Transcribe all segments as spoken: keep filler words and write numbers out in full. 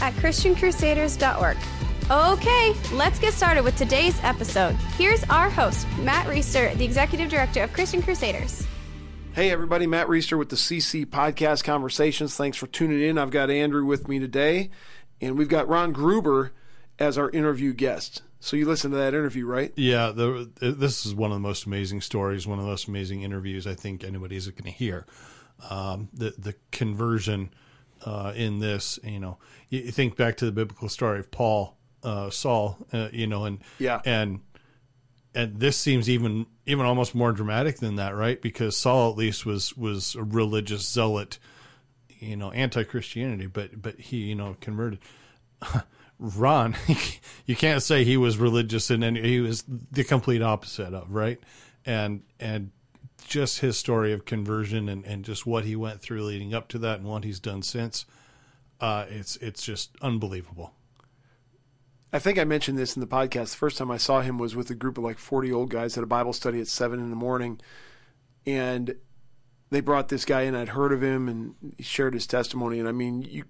at christian crusaders dot org. Okay, let's get started with today's episode. Here's our host, Matt Reister, the Executive Director of Christian Crusaders. Hey everybody, Matt Reister with the C C Podcast Conversations. Thanks for tuning in. I've got Andrew with me today. And we've got Ron Gruber as our interview guest. So you listened to that interview, right? Yeah, the, this is one of the most amazing stories, one of the most amazing interviews I think anybody is going to hear. Um, the the conversion uh, in this, you know, you, you think back to the biblical story of Paul, uh, Saul, uh, you know, and yeah. and and this seems even even almost more dramatic than that, right? Because Saul at least was was a religious zealot, you know, anti-Christianity, but, but he, you know, converted. Ron, you can't say he was religious in any, he was the complete opposite of, right? And, and just his story of conversion and, and just what he went through leading up to that and what he's done since, uh, it's, it's just unbelievable. I think I mentioned this in the podcast. The first time I saw him was with a group of like forty old guys at a Bible study at seven in the morning. And they brought this guy in. I'd heard of him, and he shared his testimony. And I mean, you,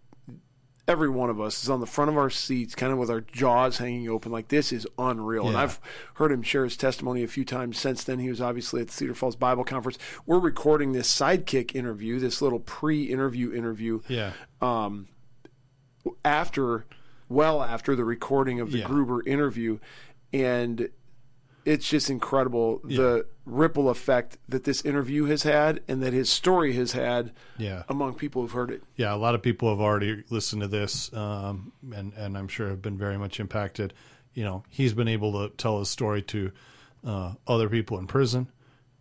every one of us is on the front of our seats, kind of with our jaws hanging open, like this is unreal. Yeah. And I've heard him share his testimony a few times since then. He was obviously at the Cedar Falls Bible Conference. We're recording this sidekick interview, this little pre-interview interview, yeah. um, after, well after the recording of the yeah. Gruber interview, and it's just incredible yeah. the ripple effect that this interview has had and that his story has had yeah. among people who've heard it. Yeah, a lot of people have already listened to this, um, and, and I'm sure have been very much impacted. You know, he's been able to tell his story to uh, other people in prison,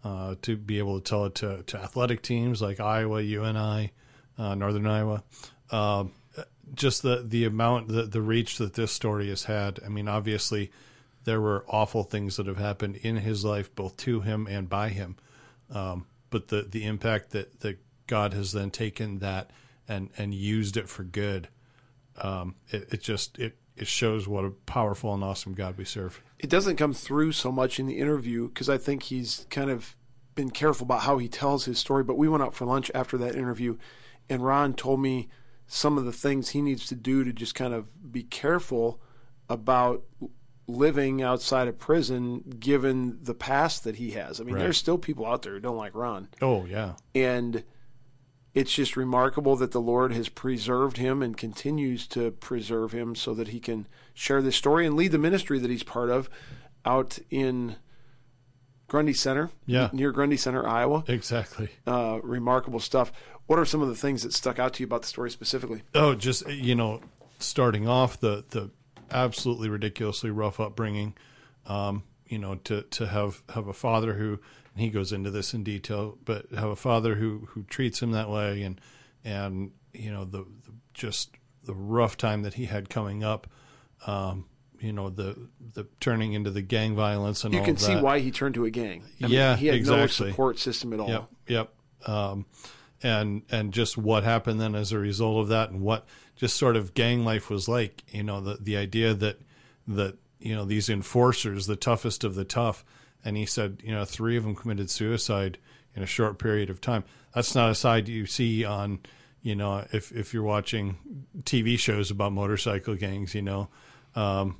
uh, to be able to tell it to, to athletic teams like Iowa, U N I, uh, Northern Iowa. Um, just the, the amount, the, the reach that this story has had. I mean, obviously, there were awful things that have happened in his life, both to him and by him. Um, but the, the impact that, that God has then taken that and, and used it for good, um, it, it just it, it shows what a powerful and awesome God we serve. It doesn't come through so much in the interview because I think he's kind of been careful about how he tells his story. But we went out for lunch after that interview, and Ron told me some of the things he needs to do to just kind of be careful about living outside of prison, given the past that he has. I mean, right. There's still people out there who don't like Ron. Oh, yeah. And it's just remarkable that the Lord has preserved him and continues to preserve him so that he can share this story and lead the ministry that he's part of out in Grundy Center, yeah. near Grundy Center, Iowa. Exactly. Uh, remarkable stuff. What are some of the things that stuck out to you about the story specifically? Oh, just, you know, starting off the, the, absolutely ridiculously rough upbringing, um, you know, to, to have, have a father who, and he goes into this in detail, but have a father who, who treats him that way. And, and, you know, the, the just the rough time that he had coming up, um, you know, the, the turning into the gang violence and all that. You can see why he turned to a gang. I yeah, mean, he had exactly. no support system at all. Yep. Yep. Um, and, and just what happened then as a result of that and what just sort of gang life was like, you know, the, the idea that, that, you know, these enforcers, the toughest of the tough. And he said, you know, three of them committed suicide in a short period of time. That's not a side you see on, you know, if, if you're watching T V shows about motorcycle gangs, you know, um,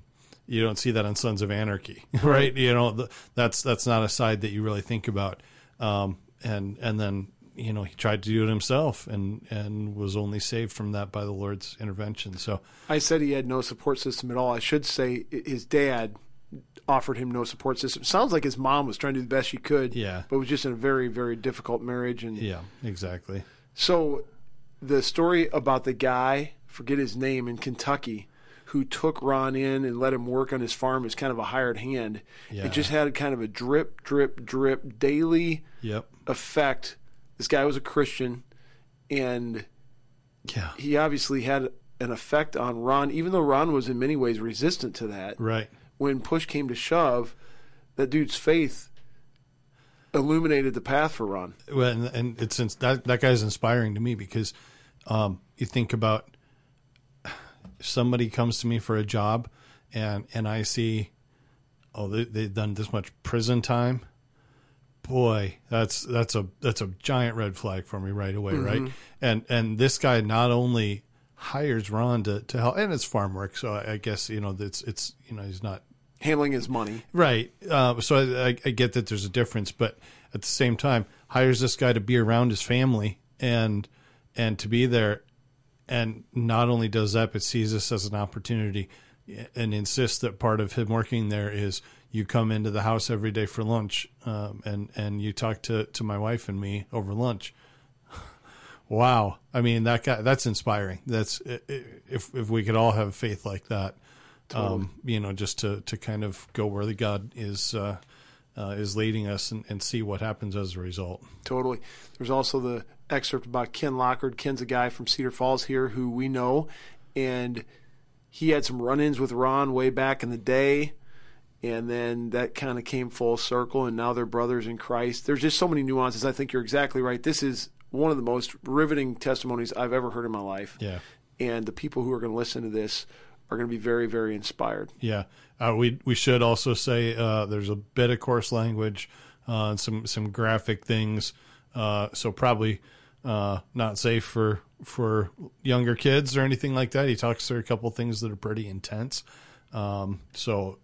you don't see that on Sons of Anarchy, right? right. You know, the, that's, that's not a side that you really think about. Um, and, and then, you know, he tried to do it himself and, and was only saved from that by the Lord's intervention. So I said he had no support system at all. I should say his dad offered him no support system. Sounds like his mom was trying to do the best she could, yeah. but was just in a very, very difficult marriage. And yeah, exactly. So the story about the guy, forget his name, in Kentucky, who took Ron in and let him work on his farm as kind of a hired hand. Yeah. It just had kind of a drip, drip, drip daily yep. effect. This guy was a Christian, and yeah. he obviously had an effect on Ron, even though Ron was in many ways resistant to that. Right. When push came to shove, that dude's faith illuminated the path for Ron. Well, and, and it's that that guy's inspiring to me because um, you think about somebody comes to me for a job, and and I see, oh, they, they've done this much prison time. Boy, that's that's a that's a giant red flag for me right away, mm-hmm. right? And and this guy not only hires Ron to, to help, and it's farm work, so I, I guess you know it's it's you know he's not handling his money, right? Uh, so I, I, I get that there's a difference, but at the same time, hires this guy to be around his family and and to be there, and not only does that, but sees this as an opportunity, and insists that part of him working there is you come into the house every day for lunch, um, and and you talk to to my wife and me over lunch. Wow, I mean that guy. That's inspiring. That's if if we could all have faith like that, totally. um, you know, just to, to kind of go where the God is uh, uh, is leading us and, and see what happens as a result. Totally. There's also the excerpt about Ken Lockard. Ken's a guy from Cedar Falls here who we know, and he had some run-ins with Ron way back in the day. And then that kind of came full circle, and now they're brothers in Christ. There's just so many nuances. I think you're exactly right. This is one of the most riveting testimonies I've ever heard in my life. Yeah. And the people who are going to listen to this are going to be very, very inspired. Yeah. Uh, we we should also say uh, there's a bit of coarse language, uh, some some graphic things, uh, so probably uh, not safe for, for younger kids or anything like that. He talks through a couple things that are pretty intense. Um, so...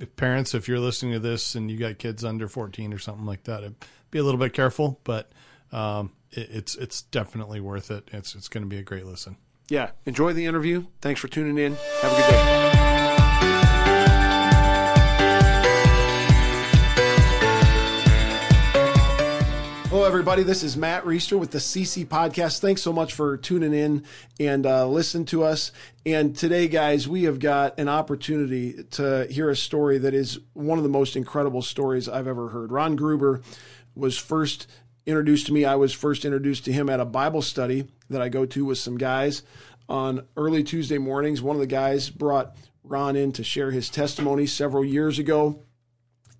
If parents, if you're listening to this and you got kids under fourteen or something like that, be a little bit careful, but um, it, it's it's definitely worth it. It's it's going to be a great listen. Yeah, enjoy the interview. Thanks for tuning in. Have a good day. Hello, everybody. This is Matt Reister with the C C Podcast. Thanks so much for tuning in and uh, listening to us. And today, guys, we have got an opportunity to hear a story that is one of the most incredible stories I've ever heard. Ron Gruber was first introduced to me. I was first introduced to him at a Bible study that I go to with some guys on early Tuesday mornings. One of the guys brought Ron in to share his testimony several years ago.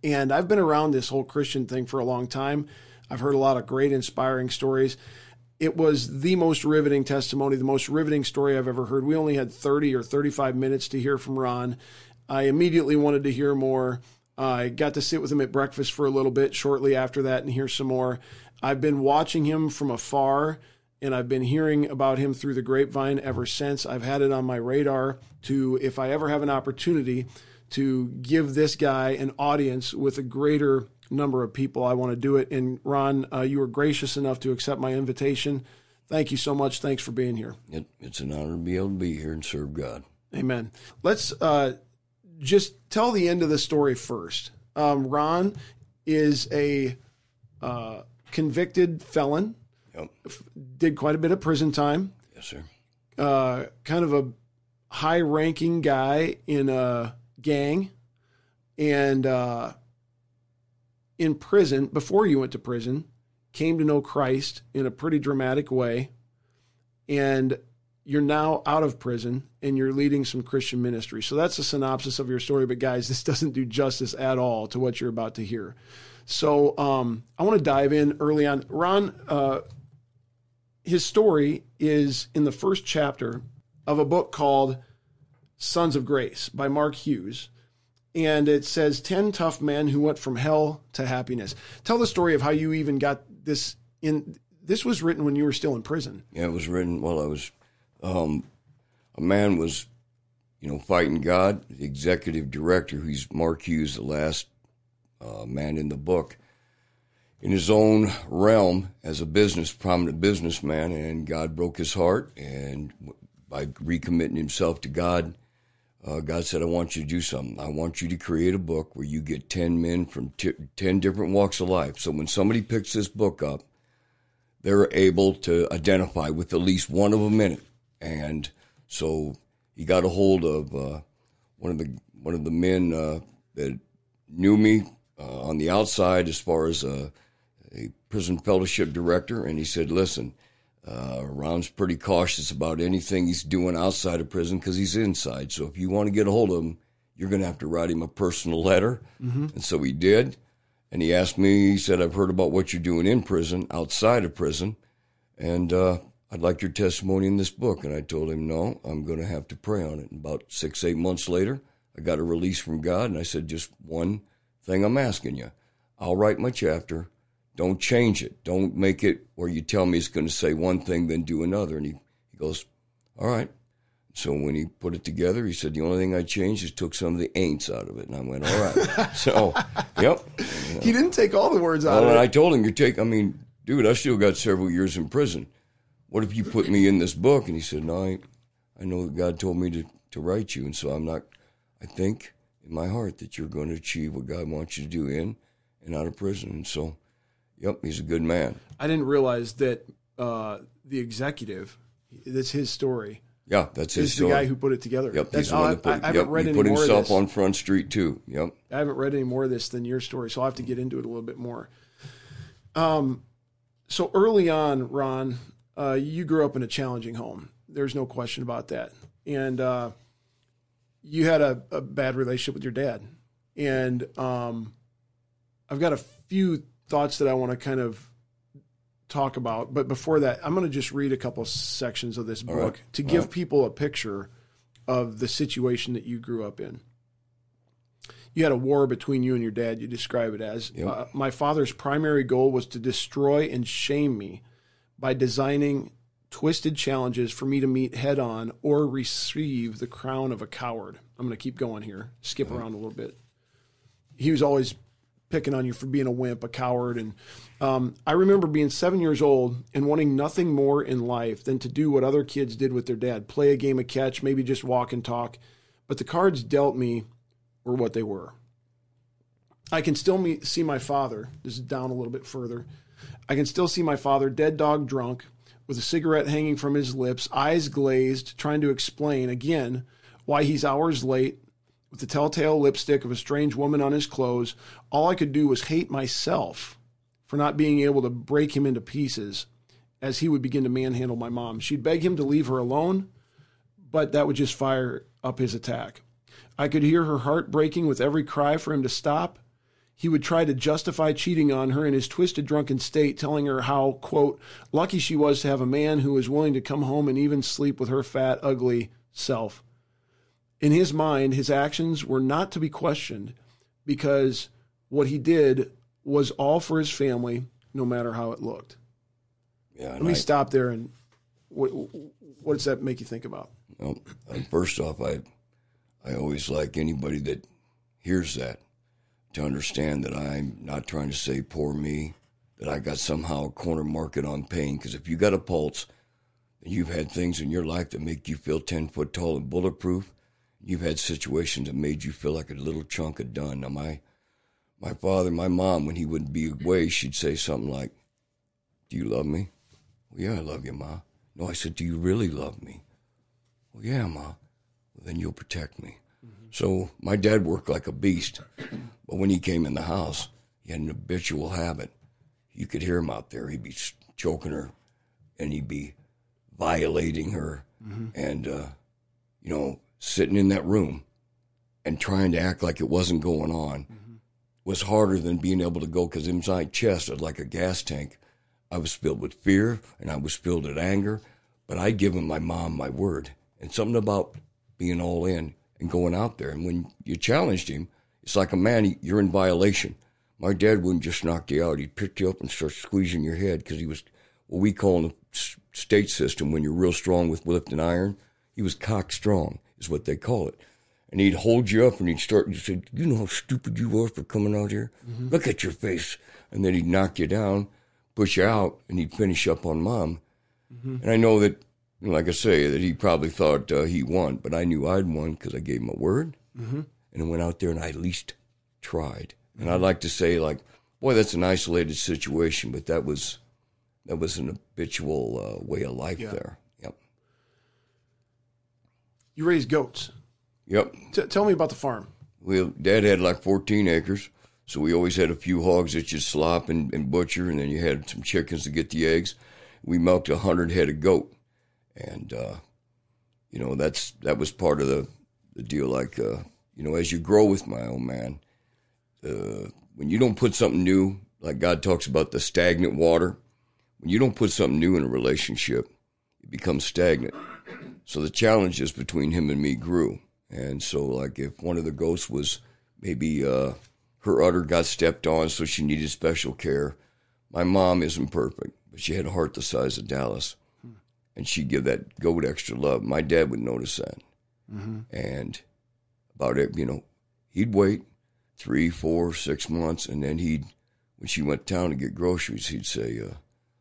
And I've been around this whole Christian thing for a long time. I've heard a lot of great, inspiring stories. It was the most riveting testimony, the most riveting story I've ever heard. We only had thirty or thirty-five minutes to hear from Ron. I immediately wanted to hear more. Uh, I got to sit with him at breakfast for a little bit shortly after that and hear some more. I've been watching him from afar, and I've been hearing about him through the grapevine ever since. I've had it on my radar to, if I ever have an opportunity to give this guy an audience with a greater number of people, I want to do it. And Ron, uh, you were gracious enough to accept my invitation. Thank you so much. Thanks for being here. It, it's an honor to be able to be here and serve God. Amen. Let's uh, just tell the end of the story first. Um, Ron is a uh, convicted felon. Yep. F- did quite a bit of prison time. Yes, sir. Uh, kind of a high-ranking guy in a gang. And... Uh, in prison, before you went to prison, came to know Christ in a pretty dramatic way, and you're now out of prison, and you're leading some Christian ministry. So that's a synopsis of your story, but guys, this doesn't do justice at all to what you're about to hear. So um, I want to dive in early on. Ron, uh, his story is in the first chapter of a book called Sons of Grace by Mark Hughes. And it says ten tough men who went from hell to happiness. Tell the story of how you even got this in. This was written when you were still in prison. Yeah, it was written while I was, um, a man was, you know, fighting God. The executive director, who's Mark Hughes, the last uh, man in the book, in his own realm as a business, prominent businessman, and God broke his heart. And by recommitting himself to God, Uh, God said, I want you to do something. I want you to create a book where you get ten men from t- ten different walks of life. So when somebody picks this book up, they're able to identify with at least one of them in it. And so he got a hold of uh, one of the one of the men uh, that knew me uh, on the outside as far as a, a prison fellowship director. And he said, listen, Uh, Ron's pretty cautious about anything he's doing outside of prison because he's inside. So if you want to get a hold of him, you're going to have to write him a personal letter. Mm-hmm. And so he did. And he asked me, he said, I've heard about what you're doing in prison, outside of prison, and uh, I'd like your testimony in this book. And I told him, no, I'm going to have to pray on it. And about six, eight months later, I got a release from God, and I said, just one thing I'm asking you. I'll write my chapter. Don't change it. Don't make it where you tell me it's going to say one thing, then do another. And he, he goes, all right. So when he put it together, he said, the only thing I changed is took some of the ain'ts out of it. And I went, all right. So, yep. You know. He didn't take all the words out well, of it. And I told him, you take, I mean, dude, I still got several years in prison. What if you put me in this book? And he said, no, I, I know that God told me to, to write you. And so I'm not, I think in my heart that you're going to achieve what God wants you to do in and out of prison. And so, yep, he's a good man. I didn't realize that uh, the executive, that's his story. Yeah, that's his story. He's the guy who put it together. Yep, that's he's the one that put it together. He put himself on Front Street, too. Yep. I haven't read any more of this than your story, so I'll have to get into it a little bit more. Um, so early on, Ron, uh, you grew up in a challenging home. There's no question about that. And uh, you had a, a bad relationship with your dad. And um, I've got a few thoughts that I want to kind of talk about. But before that, I'm going to just read a couple sections of this book right. to give right. people a picture of the situation that you grew up in. You had a war between you and your dad, you describe it as. Yep. Uh, my father's primary goal was to destroy and shame me by designing twisted challenges for me to meet head on or receive the crown of a coward. I'm going to keep going here, skip right. around a little bit. He was always picking on you for being a wimp, a coward. And um, I remember being seven years old and wanting nothing more in life than to do what other kids did with their dad, play a game of catch, maybe just walk and talk. But the cards dealt me were what they were. I can still meet, see my father. This is down a little bit further. I can still see my father, dead dog drunk, with a cigarette hanging from his lips, eyes glazed, trying to explain, again, why he's hours late, with the telltale lipstick of a strange woman on his clothes. All I could do was hate myself for not being able to break him into pieces as he would begin to manhandle my mom. She'd beg him to leave her alone, but that would just fire up his attack. I could hear her heart breaking with every cry for him to stop. He would try to justify cheating on her in his twisted, drunken state, telling her how, quote, lucky she was to have a man who was willing to come home and even sleep with her fat, ugly self. In his mind, his actions were not to be questioned because what he did was all for his family, no matter how it looked. Yeah, Let me I, stop there. And what, what does that make you think about? Well, first off, I I always like anybody that hears that to understand that I'm not trying to say poor me, that I got somehow a corner market on pain. Because if you got a pulse, and you've had things in your life that make you feel ten foot tall and bulletproof, you've had situations that made you feel like a little chunk of done. Now, my, my father, my mom, when he wouldn't be away, she'd say something like, do you love me? Well, yeah, I love you, Ma. No, I said, do you really love me? Well, yeah, Ma. Well, then you'll protect me. Mm-hmm. So my dad worked like a beast. But when he came in the house, he had an habitual habit. You could hear him out there. He'd be choking her, and he'd be violating her. Mm-hmm. And, uh, you know, sitting in that room and trying to act like it wasn't going on mm-hmm. was harder than being able to go because inside my chest, like a gas tank, I was filled with fear and I was filled with anger, but I'd given my mom my word. And something about being all in and going out there. And when you challenged him, it's like a man, you're in violation. My dad wouldn't just knock you out. He'd pick you up and start squeezing your head because he was what we call in the state system when you're real strong with lifting iron. He was cock strong. Is what they call it. And he'd hold you up and he'd start and he'd say, you know how stupid you are for coming out here? Mm-hmm. Look at your face. And then he'd knock you down, push you out, and he'd finish up on Mom. Mm-hmm. And I know that, like I say, that he probably thought uh, he won, but I knew I'd won because I gave him a word. Mm-hmm. And I went out there and I at least tried. Mm-hmm. And I'd like to say, like, boy, that's an isolated situation, but that was that was an habitual uh, way of life yeah. there. You raise goats. Yep. T- tell me about the farm. Well, Dad had like fourteen acres, so we always had a few hogs that you'd slop and, and butcher, and then you had some chickens to get the eggs. we milked a hundred head of goat. And, uh, you know, that's, that was part of the, the deal. Like, uh, you know, as you grow with my own man, uh, when you don't put something new, like God talks about the stagnant water, when you don't put something new in a relationship, it becomes stagnant. So the challenges between him and me grew. And so, like, if one of the goats was maybe uh, her udder got stepped on, so she needed special care. My mom isn't perfect, but she had a heart the size of Dallas, hmm. and she'd give that goat extra love. My dad would notice that. Mm-hmm. And about it, you know, he'd wait three, four, six months, and then he'd, when she went to town to get groceries, he'd say, uh,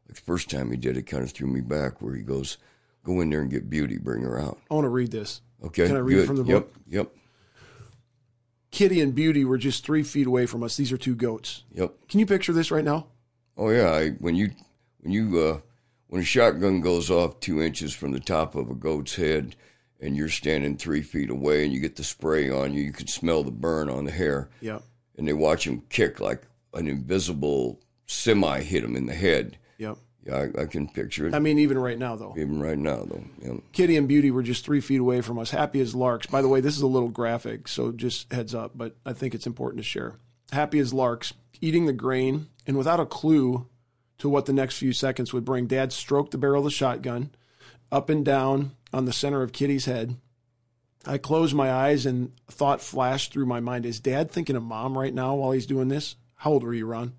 like the first time he did it kind of threw me back, where he goes, go in there and get Beauty, bring her out. I want to read this. Okay. Can I read good. It from the book? Yep. Yep. Kitty and Beauty were just three feet away from us. These are two goats. Yep. Can you picture this right now? Oh yeah. I, when you, when you, uh, when a shotgun goes off two inches from the top of a goat's head and you're standing three feet away and you get the spray on you, you can smell the burn on the hair. Yeah. And they watch him kick like an invisible semi hit him in the head. Yep. Yeah, I, I can picture it. I mean, even right now, though. Even right now, though. Yeah. Kitty and Beauty were just three feet away from us, happy as larks. By the way, this is a little graphic, so just heads up, but I think it's important to share. Happy as larks, eating the grain, and without a clue to what the next few seconds would bring, Dad stroked the barrel of the shotgun up and down on the center of Kitty's head. I closed my eyes, and a thought flashed through my mind. Is Dad thinking of Mom right now while he's doing this? How old were you, Ron?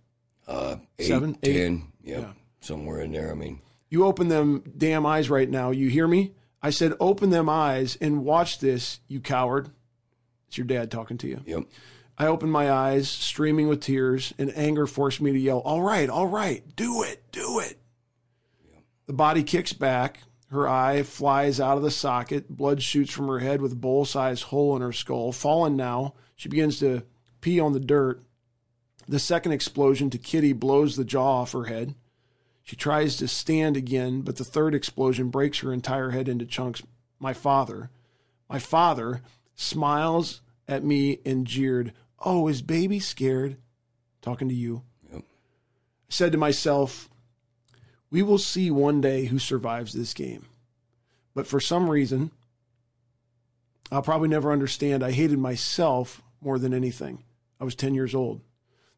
Uh, eight, Seven, eight? ten, yep. Yeah. Somewhere in there, I mean. You open them damn eyes right now. You hear me? I said, open them eyes and watch this, you coward. It's your dad talking to you. Yep. I opened my eyes, streaming with tears, and anger forced me to yell, all right, all right, do it, do it. Yep. The body kicks back. Her eye flies out of the socket. Blood shoots from her head with a bowl-sized hole in her skull. Fallen now, she begins to pee on the dirt. The second explosion to Kitty blows the jaw off her head. She tries to stand again, but the third explosion breaks her entire head into chunks. My father, my father smiles at me and jeered, oh, is baby scared? Talking to you. Yep. I said to myself, we will see one day who survives this game. But for some reason, I'll probably never understand. I hated myself more than anything. I was ten years old.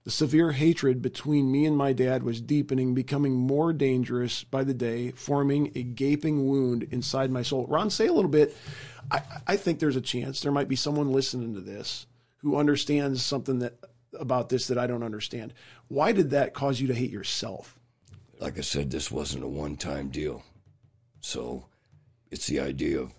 The severe hatred between me and my dad was deepening, becoming more dangerous by the day, forming a gaping wound inside my soul. Ron, say a little bit. I, I think there's a chance there might be someone listening to this who understands something that about this that I don't understand. Why did that cause you to hate yourself? Like I said, this wasn't a one-time deal. So it's the idea of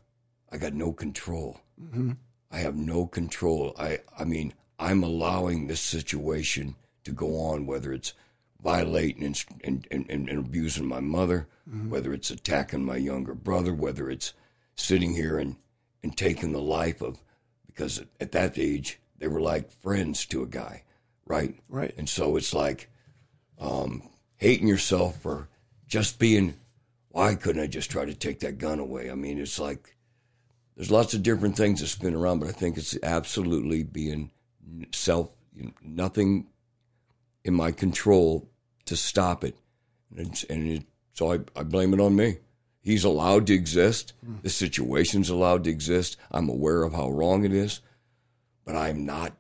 I got no control. Mm-hmm. I have no control. I, I mean... I'm allowing this situation to go on, whether it's violating and, and, and, and abusing my mother, mm-hmm. whether it's attacking my younger brother, whether it's sitting here and, and taking the life of, because at that age, they were like friends to a guy, right? Right. And so it's like um, hating yourself for just being, why couldn't I just try to take that gun away? I mean, it's like, there's lots of different things that spin around, but I think it's absolutely being self, you know, nothing in my control to stop it. And, it's, and it, so I, I blame it on me. He's allowed to exist. Mm. The situation's allowed to exist. I'm aware of how wrong it is, but I'm not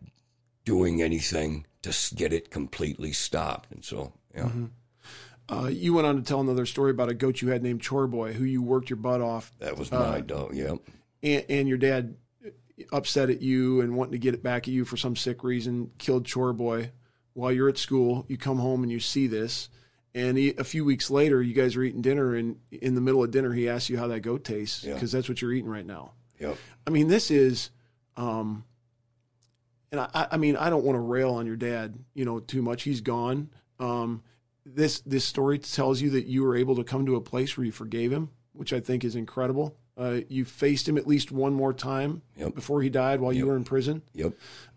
doing anything to get it completely stopped. And so, yeah. Mm-hmm. Uh, you went on to tell another story about a goat you had named Chore Boy, who you worked your butt off. That was my uh, dog, yeah. And, and your dad upset at you and wanting to get it back at you for some sick reason, killed Chore Boy while you're at school. You come home and you see this. And he, a few weeks later, you guys are eating dinner, and in the middle of dinner, he asks you how that goat tastes because yeah. that's what you're eating right now. Yep. I mean, this is, um, and I, I mean, I don't want to rail on your dad, you know, too much. He's gone. Um, this, this story tells you that you were able to come to a place where you forgave him, which I think is incredible. Uh, you faced him at least one more time yep. before he died while yep. you were in prison. Yep.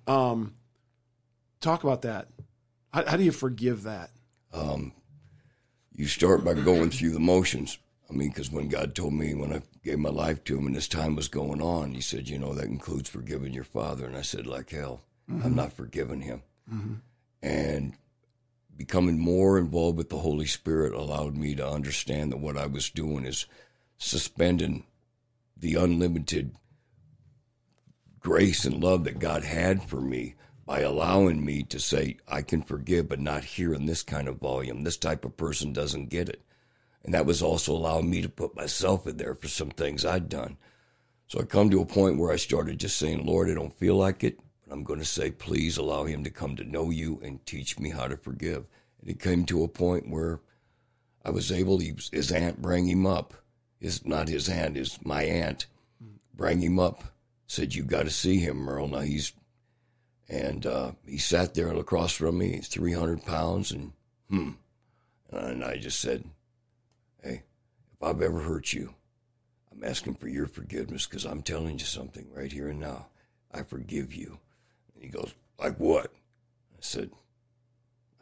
Um, talk about that. How, how do you forgive that? Um, you start by going through the motions. I mean, because when God told me when I gave my life to him and this time was going on, he said, you know, that includes forgiving your father. And I said, like hell, mm-hmm. I'm not forgiving him. Mm-hmm. And becoming more involved with the Holy Spirit allowed me to understand that what I was doing is suspending the unlimited grace and love that God had for me by allowing me to say, I can forgive, but not here in this kind of volume. This type of person doesn't get it. And that was also allowing me to put myself in there for some things I'd done. So I come to a point where I started just saying, Lord, I don't feel like it, but I'm going to say, please allow him to come to know you and teach me how to forgive. And it came to a point where I was able, he, his aunt bring him up. His, not his aunt, his, my aunt bring him up, said, you got to see him, Merle. Now he's, and uh, he sat there across from me, he's three hundred pounds, and hmm. And I just said, hey, if I've ever hurt you, I'm asking for your forgiveness because I'm telling you something right here and now. I forgive you. And he goes, like what? I said,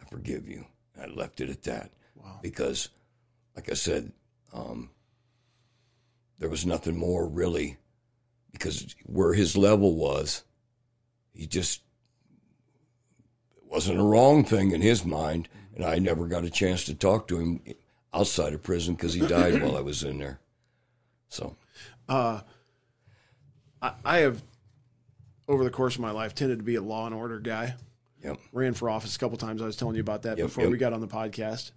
I forgive you. And I left it at that. Wow. Because, like I said, um, there was nothing more really, because where his level was, he just it wasn't a wrong thing in his mind, and I never got a chance to talk to him outside of prison because he died while I was in there. So, uh, I, I have, over the course of my life, tended to be a law and order guy. Yep. Ran for office a couple times. I was telling you about that yep, before yep. we got on the podcast.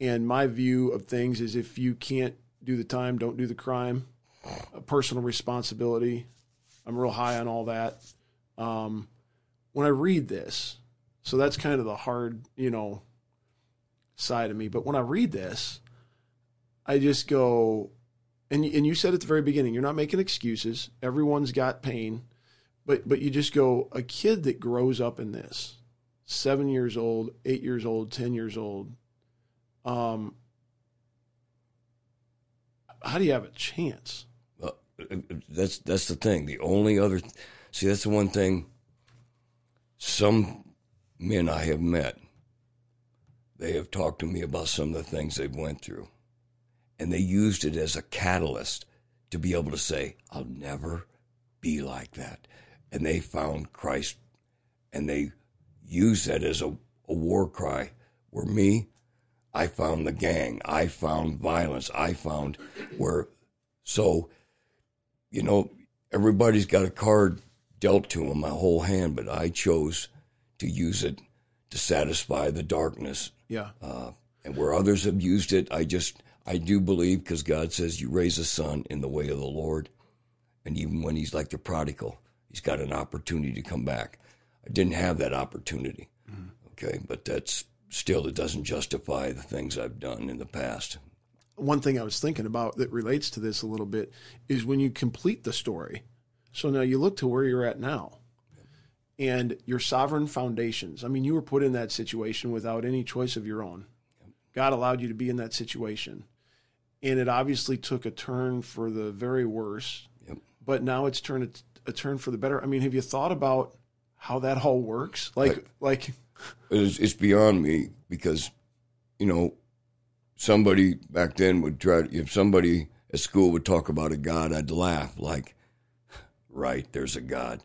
And my view of things is if you can't do the time, don't do the crime. Uh, personal responsibility. I'm real high on all that. Um, when I read this, so that's kind of the hard, you know, side of me. But when I read this, I just go, and and you said at the very beginning, you're not making excuses. Everyone's got pain, but but you just go, a kid that grows up in this, seven years old, eight years old, ten years old, um, how do you have a chance? Well, that's that's the thing. The only other. See, that's the one thing, some men I have met, they have talked to me about some of the things they've went through, and they used it as a catalyst to be able to say, I'll never be like that. And they found Christ, and they used that as a, a war cry. Where me, I found the gang. I found violence. I found where, so, you know, everybody's got a card dealt to him, my whole hand, but I chose to use it to satisfy the darkness. Yeah. Uh, and where others have used it, I just, I do believe, because God says you raise a son in the way of the Lord, and even when he's like the prodigal, he's got an opportunity to come back. I didn't have that opportunity, mm. okay? But that's still, it doesn't justify the things I've done in the past. One thing I was thinking about that relates to this a little bit is when you complete the story. So now you look to where you're at now and your sovereign foundations. I mean, you were put in that situation without any choice of your own. God allowed you to be in that situation. And it obviously took a turn for the very worse, yep. but now it's turned a, a turn for the better. I mean, have you thought about how that all works? Like, like, like it's, it's beyond me because, you know, somebody back then would try, if somebody at school would talk about a God, I'd laugh like, right, there's a God.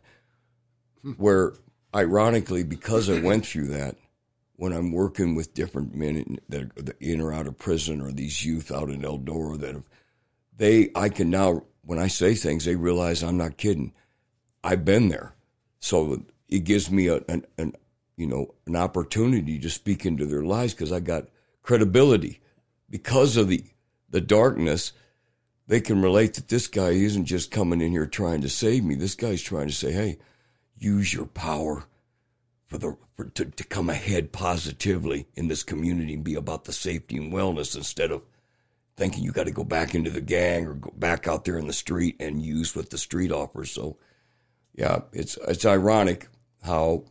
Where, ironically, because I went through that, when I'm working with different men that are in or out of prison or these youth out in Eldora, that have, they, I can now, when I say things, they realize I'm not kidding. I've been there. So it gives me a, an, an, you know, an opportunity to speak into their lives because I got credibility. Because of the, the darkness, they can relate that this guy isn't just coming in here trying to save me. This guy's trying to say, hey, use your power for the for, to, to come ahead positively in this community and be about the safety and wellness instead of thinking you got to go back into the gang or go back out there in the street and use what the street offers. So, yeah, it's it's ironic how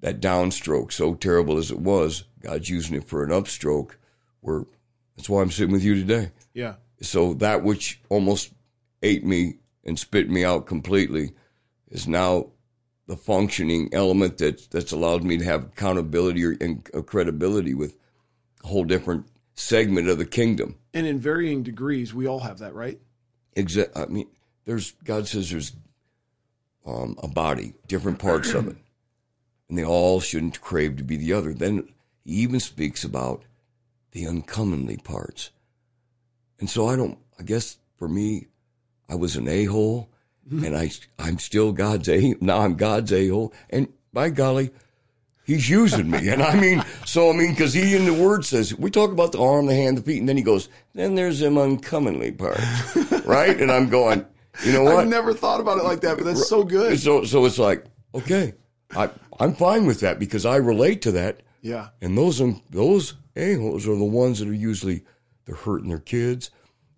that downstroke, so terrible as it was, God's using it for an upstroke where that's why I'm sitting with you today. Yeah. So that which almost ate me and spit me out completely is now the functioning element that, that's allowed me to have accountability or and credibility with a whole different segment of the kingdom. And in varying degrees, we all have that, right? Exactly. I mean, there's God says there's um, a body, different parts of it, and they all shouldn't crave to be the other. Then He even speaks about the uncommonly parts. And so I don't, I guess for me, I was an a-hole, and I, I'm still God's a, now I'm God's a-hole. And by golly, he's using me. And I mean, so I mean, because he in the word says, we talk about the arm, the hand, the feet, and then he goes, then there's them uncommonly parts, right? And I'm going, you know what? I've never thought about it like that, but that's so good. So so it's like, okay, I, I'm fine with that because I relate to that. Yeah. And those, those a-holes are the ones that are usually, they're hurting their kids,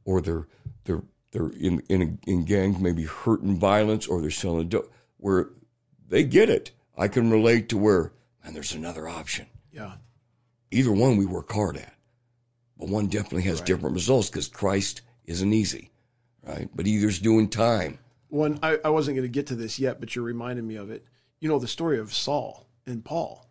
or they're, they're, they're in, in, in gangs, maybe hurting violence, or they're selling dope, where they get it. I can relate to where, man, there's another option. Yeah. Either one we work hard at, but one definitely has right. different results because Christ isn't easy, right? But either's doing time. One, I, I wasn't going to get to this yet, but you're reminding me of it. You know, the story of Saul and Paul.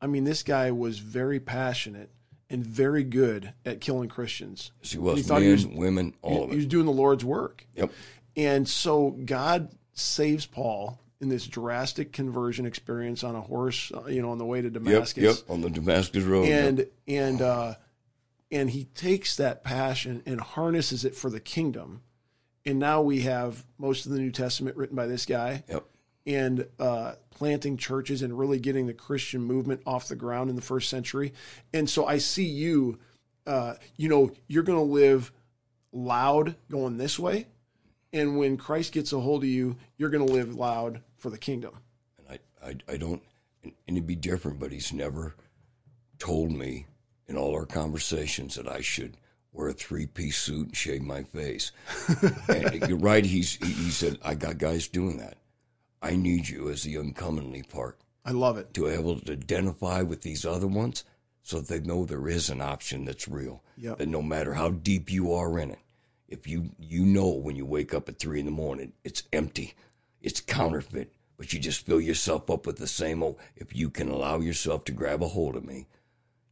I mean, this guy was very passionate and very good at killing Christians. Yes, he was. He thought men, he was, women, all he, of it. He was doing the Lord's work. Yep. And so God saves Paul in this drastic conversion experience on a horse, you know, on the way to Damascus. Yep, yep. On the Damascus road. And yep. and uh, and he takes that passion and harnesses it for the kingdom. And now we have most of the New Testament written by this guy. Yep. And uh, planting churches and really getting the Christian movement off the ground in the first century. And so I see you, uh, you know, you're going to live loud going this way. And when Christ gets a hold of you, you're going to live loud for the kingdom. And I, I, I don't, and it'd be different, but he's never told me in all our conversations that I should wear a three-piece suit and shave my face. And you're right. He's, he, he said, I got guys doing that. I need you as the uncommonly part. I love it. To be able to identify with these other ones so that they know there is an option that's real. Yep. That no matter how deep you are in it, if you, you know when you wake up at three in the morning, it's empty. It's counterfeit. But you just fill yourself up with the same old. If you can allow yourself to grab a hold of me,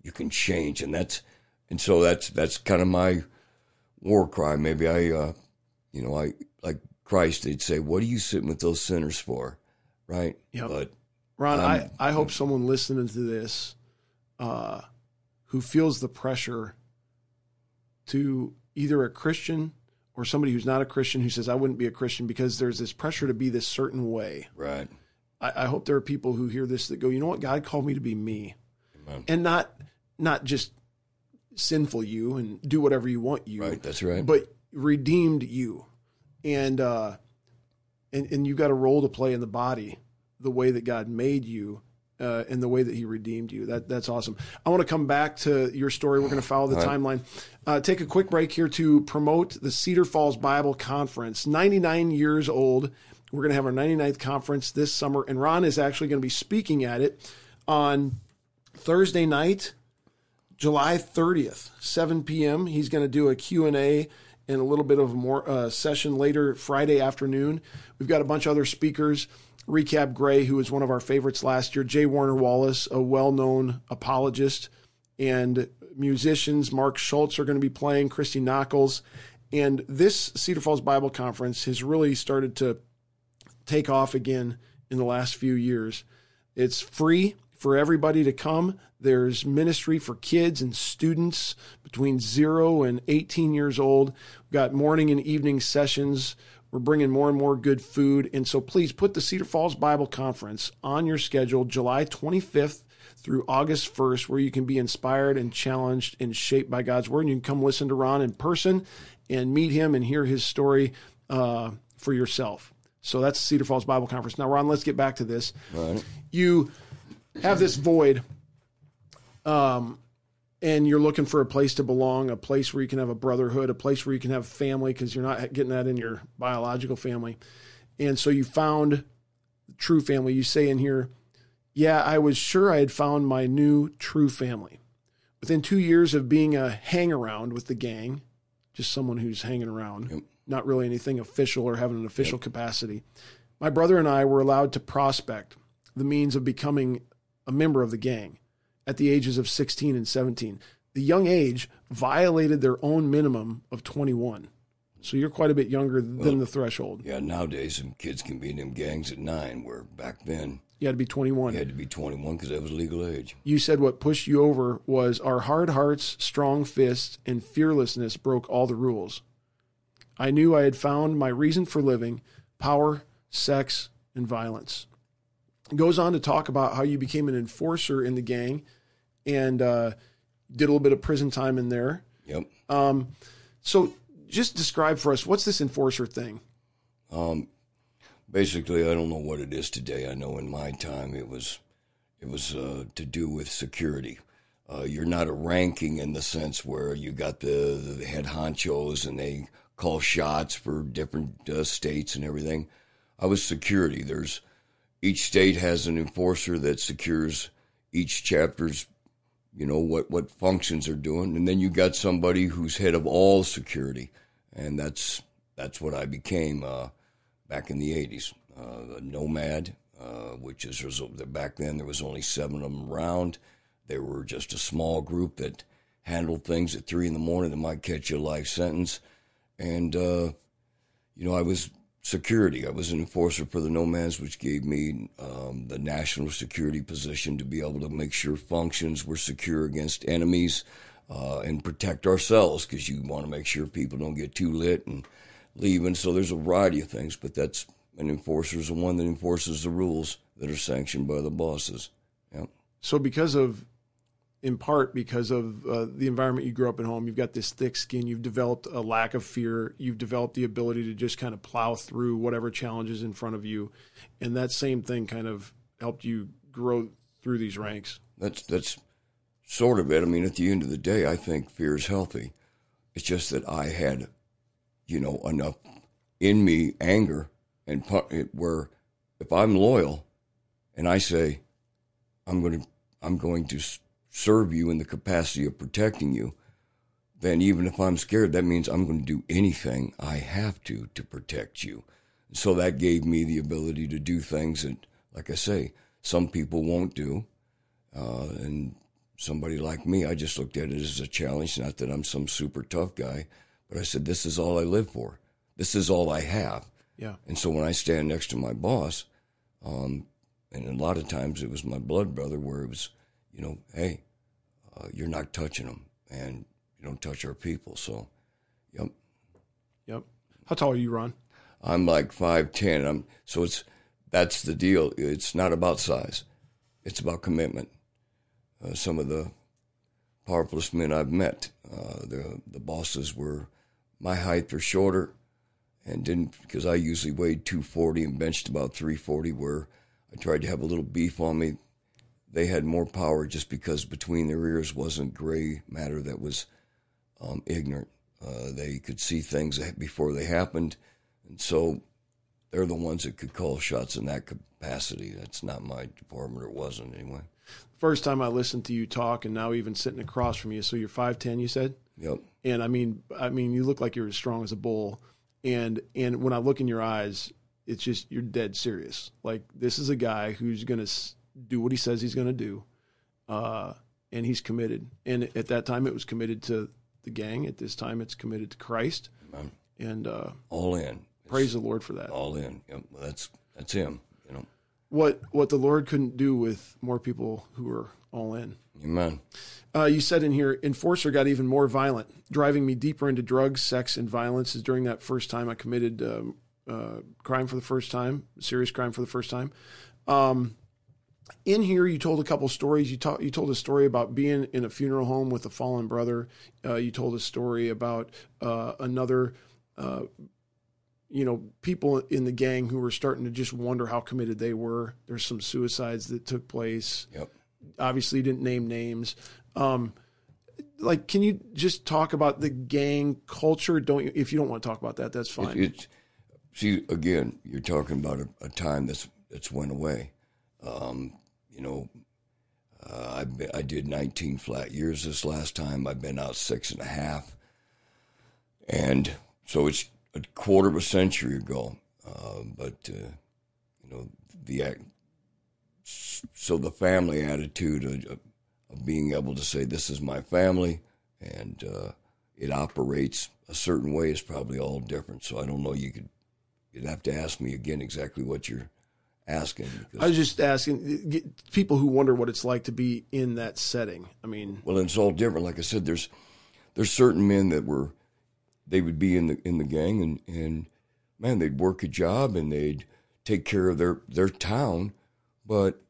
you can change. And that's and so that's that's kind of my war cry. Maybe I, uh, you know, I like... Christ, they'd say, what are you sitting with those sinners for? Right? Yep. But Ron, I'm, I, I hope someone listening to this uh, who feels the pressure to either a Christian or somebody who's not a Christian who says, I wouldn't be a Christian because there's this pressure to be this certain way. Right. I, I hope there are people who hear this that go, you know what? God called me to be me. Amen. And not not just sinful you and do whatever you want you. Right, that's right. But redeemed you. And uh, and and you got a role to play in the body, the way that God made you, uh, and the way that He redeemed you. That that's awesome. I want to come back to your story. We're going to follow the All timeline. Right. Uh, take a quick break here to promote the Cedar Falls Bible Conference. ninety-nine years old. We're going to have our ninety-ninth conference this summer, and Ron is actually going to be speaking at it on Thursday night, July thirtieth, seven p.m. He's going to do a Q and A. And a little bit of a more uh, session later Friday afternoon. We've got a bunch of other speakers. Recab Gray, who was one of our favorites last year. Jay Warner Wallace, a well-known apologist. And musicians, Mark Schultz are going to be playing, Christy Knuckles. And this Cedar Falls Bible Conference has really started to take off again in the last few years. It's free for everybody to come. There's ministry for kids and students between zero and eighteen years old. We've got morning and evening sessions. We're bringing more and more good food. And so please put the Cedar Falls Bible Conference on your schedule, July twenty-fifth through August first, where you can be inspired and challenged and shaped by God's word. And you can come listen to Ron in person and meet him and hear his story uh, for yourself. So that's Cedar Falls Bible Conference. Now, Ron, let's get back to this. All right. You have this void, um, and you're looking for a place to belong, a place where you can have a brotherhood, a place where you can have family, because you're not getting that in your biological family. And so you found true family. You say in here, yeah, I was sure I had found my new true family. Within two years of being a hang-around with the gang, just someone who's hanging around, yep. not really anything official or having an official yep. capacity, my brother and I were allowed to prospect the means of becoming a member of the gang at the ages of sixteen and seventeen. The young age violated their own minimum of twenty-one. So you're quite a bit younger than well, the threshold. Yeah, nowadays some kids can be in them gangs at nine, where back then... You had to be twenty-one. You had to be twenty-one because that was legal age. You said what pushed you over was our hard hearts, strong fists, and fearlessness broke all the rules. I knew I had found my reason for living, power, sex, and violence. It goes on to talk about how you became an enforcer in the gang and uh, did a little bit of prison time in there. Yep. Um, so just describe for us, what's this enforcer thing? Um. Basically, I don't know what it is today. I know in my time it was it was uh, to do with security. Uh, you're not a ranking in the sense where you got the, the head honchos and they call shots for different uh, states and everything. I was security. There's each state has an enforcer that secures each chapter's, you know, what, what functions are doing. And then you got somebody who's head of all security. And that's that's what I became. Uh, Back in the eighties, uh, a nomad, uh, which is back then there was only seven of them around. They were just a small group that handled things at three in the morning that might catch you a life sentence. And, uh, you know, I was security. I was an enforcer for the nomads, which gave me um, the national security position to be able to make sure functions were secure against enemies uh, and protect ourselves, because you want to make sure people don't get too lit and leaving. So there's a variety of things, but that's an enforcer is the one that enforces the rules that are sanctioned by the bosses. Yeah. So because of, in part because of uh, the environment you grew up in home, you've got this thick skin, you've developed a lack of fear, you've developed the ability to just kind of plow through whatever challenges in front of you. And that same thing kind of helped you grow through these ranks. That's, that's sort of it. I mean, at the end of the day, I think fear is healthy. It's just that I had you know, enough in me anger and where if I'm loyal and I say, I'm going to, I'm going to serve you in the capacity of protecting you, then even if I'm scared, that means I'm going to do anything I have to, to protect you. So that gave me the ability to do things that, like I say, some people won't do. Uh, and somebody like me, I just looked at it as a challenge, not that I'm some super tough guy. But I said, this is all I live for. This is all I have. Yeah. And so when I stand next to my boss, um, and a lot of times it was my blood brother where it was, you know, hey, uh, you're not touching them, and you don't touch our people. So, yep. Yep. How tall are you, Ron? I'm like five ten. I'm, so it's that's the deal. It's not about size. It's about commitment. Uh, some of the powerfulest men I've met, uh, the the bosses were my height or shorter, and didn't, because I usually weighed two forty and benched about three forty, where I tried to have a little beef on me. They had more power just because between their ears wasn't gray matter that was um, ignorant. Uh, they could see things before they happened, and so they're the ones that could call shots in that capacity. That's not my department, or wasn't anyway. First time I listened to you talk, and now even sitting across from you. So you're five ten, you said? Yep. And I mean, I mean, you look like you're as strong as a bull. And, and when I look in your eyes, it's just, you're dead serious. Like, this is a guy who's going to do what he says he's going to do. Uh, and he's committed. And at that time it was committed to the gang. At this time it's committed to Christ. Amen. And, uh, all in. Praise it's the Lord for that. All in. Yep. Well, that's, that's him, you know. What what the Lord couldn't do with more people who were all in. Amen. Uh, you said in here, enforcer got even more violent, driving me deeper into drugs, sex, and violence. Is during that first time I committed um, uh, crime for the first time, serious crime for the first time. Um, in here, you told a couple stories. You ta- You told a story about being in a funeral home with a fallen brother. Uh, you told a story about uh, another. Uh, you know, people in the gang who were starting to just wonder how committed they were. There's some suicides that took place. Yep. Obviously didn't name names. Um, like, can you just talk about the gang culture? Don't you, if you don't want to talk about that, that's fine. It, it's, see, again, you're talking about a, a time that's, that's went away. Um, you know, uh, I've been, I did nineteen flat years this last time. I've been out six and a half. And so it's, a quarter of a century ago, uh, but uh, you know the act, so the family attitude of, of being able to say this is my family, and uh, it operates a certain way is probably all different. So I don't know. You could, you'd have to ask me again exactly what you're asking. I was just asking people who wonder what it's like to be in that setting. I mean, well, it's all different. Like I said, there's there's certain men that were they would be in the in the gang and and man, they'd work a job and they'd take care of their their town, but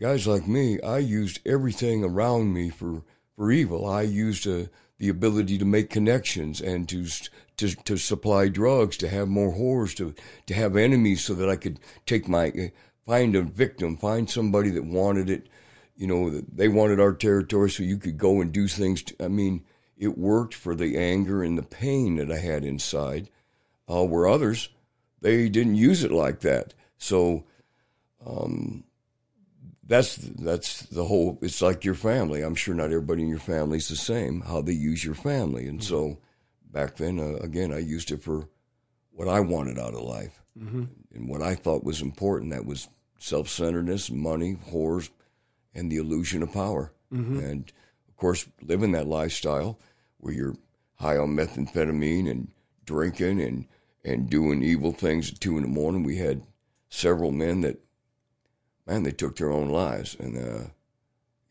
guys like me, I used everything around me for, for evil. I used uh, the ability to make connections and to, to to supply drugs, to have more whores, to to have enemies, so that I could take my find a victim, find somebody that wanted it. You know, they wanted our territory, so you could go and do things. To, I mean, it worked for the anger and the pain that I had inside. Uh, where others, they didn't use it like that. So. Um, That's that's the whole, it's like your family. I'm sure not everybody in your family is the same, how they use your family. And so back then, uh, again, I used it for what I wanted out of life. Mm-hmm. And what I thought was important, that was self-centeredness, money, whores, and the illusion of power. Mm-hmm. And, of course, living that lifestyle where you're high on methamphetamine and drinking and, and doing evil things at two in the morning. We had several men that, and they took their own lives. And, uh,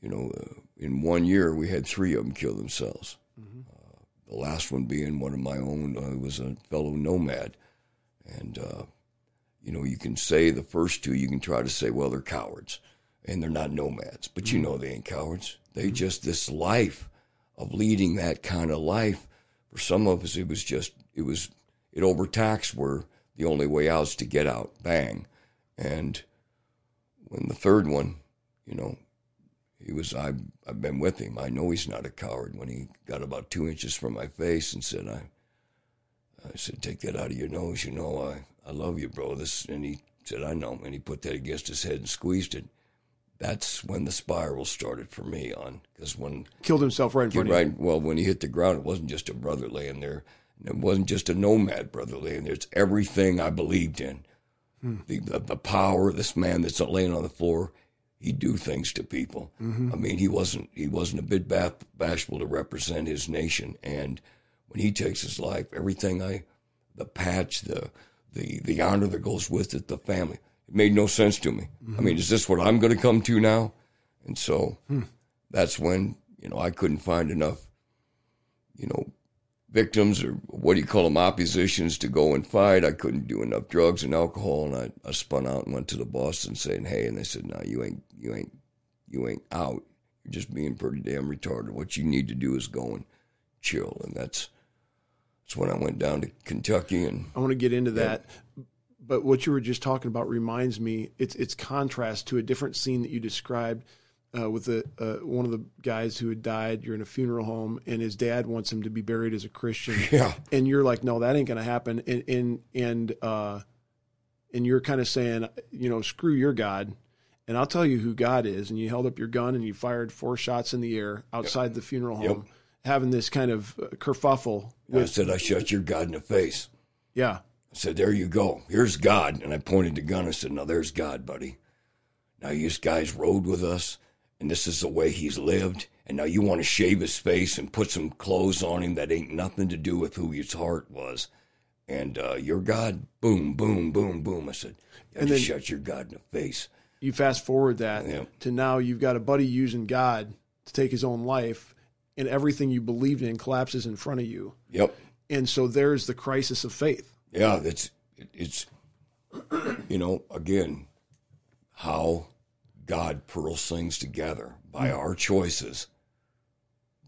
you know, uh, in one year, we had three of them kill themselves. Mm-hmm. Uh, the last one being one of my own, uh, was a fellow nomad. And, uh, you know, you can say the first two, you can try to say, well, they're cowards and they're not nomads. But mm-hmm. you know they ain't cowards. They mm-hmm. just, this life of leading that kind of life, for some of us, it was just, it was, it overtaxed where the only way out is to get out, bang. And when the third one, you know, he was, I've, I've been with him. I know he's not a coward. When he got about two inches from my face and said, I I said, take that out of your nose. You know, I, I love you, bro. This, and he said, I know. And he put that against his head and squeezed it. That's when the spiral started for me on, because when... Killed himself right in front right, of you. Well, when he hit the ground, it wasn't just a brother laying there. It wasn't just a nomad brother laying there. It's everything I believed in. Hmm. The, the the power, this man that's laying on the floor, he'd do things to people. Mm-hmm. I mean, he wasn't he wasn't a bit bash, bashful to represent his nation. And when he takes his life, everything I, the patch, the the the honor that goes with it, the family, it made no sense to me. Mm-hmm. I mean, is this what I'm going to come to now? And so hmm. that's when, you know, I couldn't find enough, you know, victims, or what do you call them, oppositions to go and fight. I couldn't do enough drugs and alcohol, and I, I spun out and went to the boss and saying, hey, and they said, no, you ain't, you ain't, you ain't out. You're just being pretty damn retarded. What you need to do is go and chill. And that's, that's when I went down to Kentucky. And I want to get into that. Yeah. But what you were just talking about reminds me, it's, it's contrast to a different scene that you described. Uh, with the, uh, one of the guys who had died, you're in a funeral home, and his dad wants him to be buried as a Christian. Yeah. And you're like, no, that ain't going to happen. And and and, uh, and you're kind of saying, you know, screw your God, and I'll tell you who God is. And you held up your gun and you fired four shots in the air outside yep. the funeral home, yep. having this kind of kerfuffle. With, I said, I shot your God in the face. Yeah. I said, there you go. Here's God. And I pointed the gun. I said, now there's God, buddy. Now you guys rode with us. And this is the way he's lived, and now you want to shave his face and put some clothes on him that ain't nothing to do with who his heart was. And uh, your God, boom, boom, boom, boom. I said, you and then shut your God in the face. You fast forward that yeah. to now you've got a buddy using God to take his own life, and everything you believed in collapses in front of you. Yep. And so there's the crisis of faith. Yeah, it's, it's you know, again, how... God purls things together by our choices,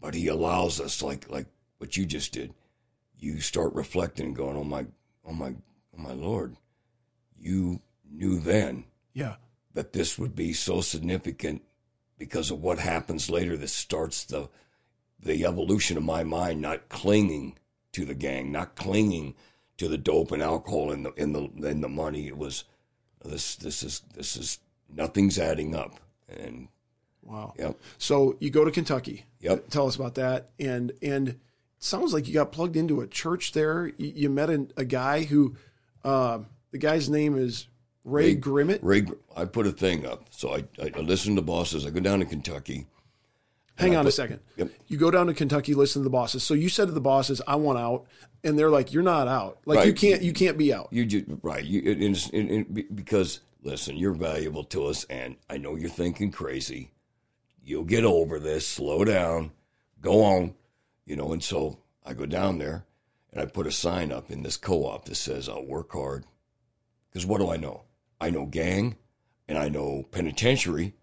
but he allows us, like like what you just did. You start reflecting and going, oh my, oh my, oh my Lord, you knew then yeah. that this would be so significant because of what happens later that starts the the evolution of my mind, not clinging to the gang, not clinging to the dope and alcohol and the and the and the money. It was this this is this is nothing's adding up. And wow. Yep. So you go to Kentucky. Yep. Tell us about that. And and it sounds like you got plugged into a church there. You, you met an, a guy who, uh, the guy's name is Ray, Ray Grimmett. Ray, I put a thing up. So I, I, I listened to bosses. I go down to Kentucky. Hang on a second. Yep. You go down to Kentucky, listen to the bosses. So you said to the bosses, I want out. And they're like, you're not out. Like right. you can't, you can't be out. You do, right. You, it, it, it, it, because listen, you're valuable to us. And I know you're thinking crazy. You'll get over this, slow down, go on, you know? And so I go down there and I put a sign up in this co-op that says, I'll work hard. Because what do I know? I know gang and I know penitentiary,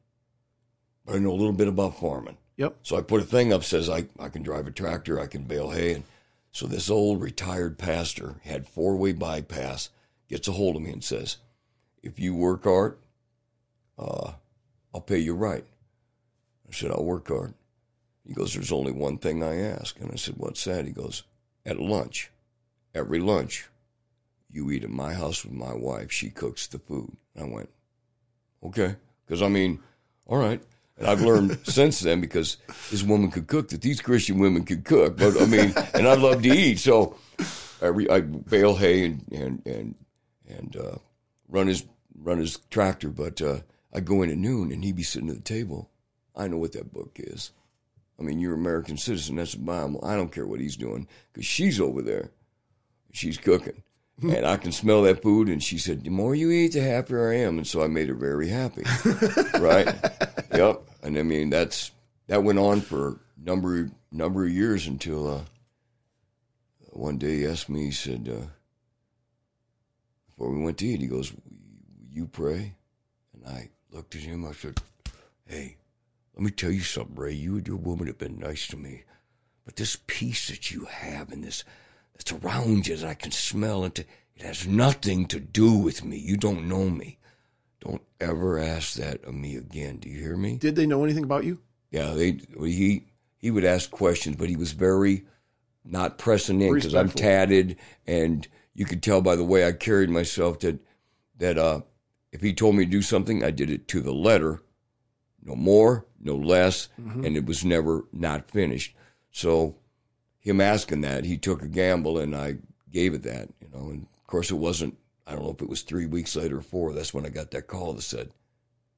but I know a little bit about farming. Yep. So I put a thing up, says I, I can drive a tractor, I can bale hay. And so this old retired pastor had four-way bypass, gets a hold of me and says, if you work hard, uh, I'll pay you right. I said, I'll work hard. He goes, there's only one thing I ask. And I said, what's that? He goes, at lunch, every lunch, you eat at my house with my wife. She cooks the food. And I went, okay. Because, I mean, all right. And I've learned since then, because this woman could cook, that these Christian women could cook. But I mean, and I love to eat, so I, re, I bale hay and and and, and uh, run his run his tractor. But uh, I go in at noon, and he'd be sitting at the table. I know what that book is. I mean, you're an American citizen. That's the Bible. I don't care what he's doing, because she's over there, she's cooking, and I can smell that food. And she said, "The more you eat, the happier I am." And so I made her very happy, right? Yep. And I mean, that's, that went on for a number, number of years until uh, one day he asked me, he said, uh, before we went to eat, he goes, will you pray? And I looked at him, I said, hey, let me tell you something, Ray, you and your woman have been nice to me, but this peace that you have and this that's around you that I can smell, it, it has nothing to do with me. You don't know me. Don't ever ask that of me again. Do you hear me? Did they know anything about you? Yeah, they. He he would ask questions, but he was very not pressing in, because I'm tatted, and you could tell by the way I carried myself that that uh, if he told me to do something, I did it to the letter, no more, no less, mm-hmm. and it was never not finished. So him asking that, he took a gamble, and I gave it that, you know. And of course, it wasn't. I don't know if it was three weeks later or four. That's when I got that call that said,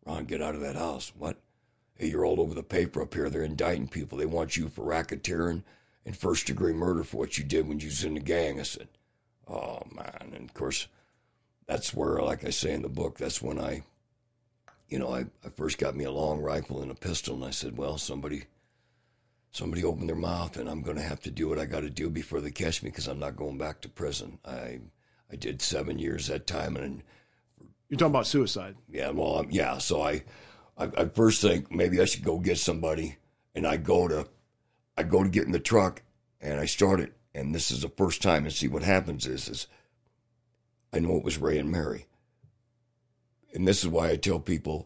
Ron, get out of that house. What? Hey, you're all over the paper up here. They're indicting people. They want you for racketeering and first-degree murder for what you did when you was in the gang. I said, oh, man. And, of course, that's where, like I say in the book, that's when I, you know, I, I first got me a long rifle and a pistol, and I said, well, somebody somebody opened their mouth, and I'm going to have to do what I got to do before they catch me, because I'm not going back to prison. I... I did seven years that time, and you're talking about suicide. Yeah, well, um, yeah. So I, I, I first think maybe I should go get somebody, and I go to, I go to get in the truck, and I start it, and this is the first time. And see what happens is, is I know it was Ray and Mary, and this is why I tell people,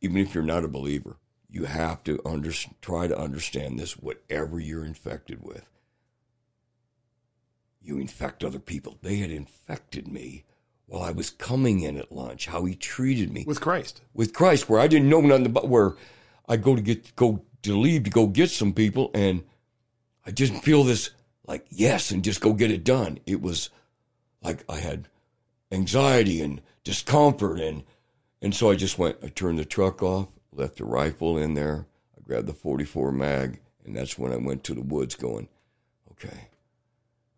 even if you're not a believer, you have to under, try to understand this. Whatever you're infected with, you infect other people. They had infected me while I was coming in at lunch, how he treated me. With Christ. With Christ, where I didn't know nothing about, where I go to get, go to leave to go get some people, and I just feel this, like, yes, and just go get it done. It was like I had anxiety and discomfort, and and so I just went, I turned the truck off, left the rifle in there, I grabbed the forty-four mag, and that's when I went to the woods going, okay,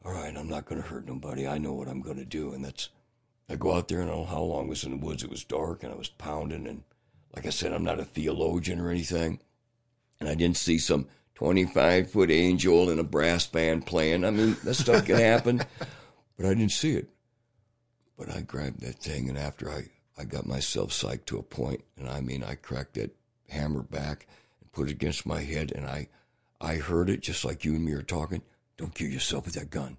all right, I'm not going to hurt nobody. I know what I'm going to do. And that's, I go out there, and I don't know how long I was in the woods. It was dark, and I was pounding. And like I said, I'm not a theologian or anything. And I didn't see some twenty-five-foot angel in a brass band playing. I mean, that stuff can happen. But I didn't see it. But I grabbed that thing, and after I, I got myself psyched to a point, and I mean, I cracked that hammer back and put it against my head, and I, I heard it just like you and me are talking. Don't kill yourself with that gun.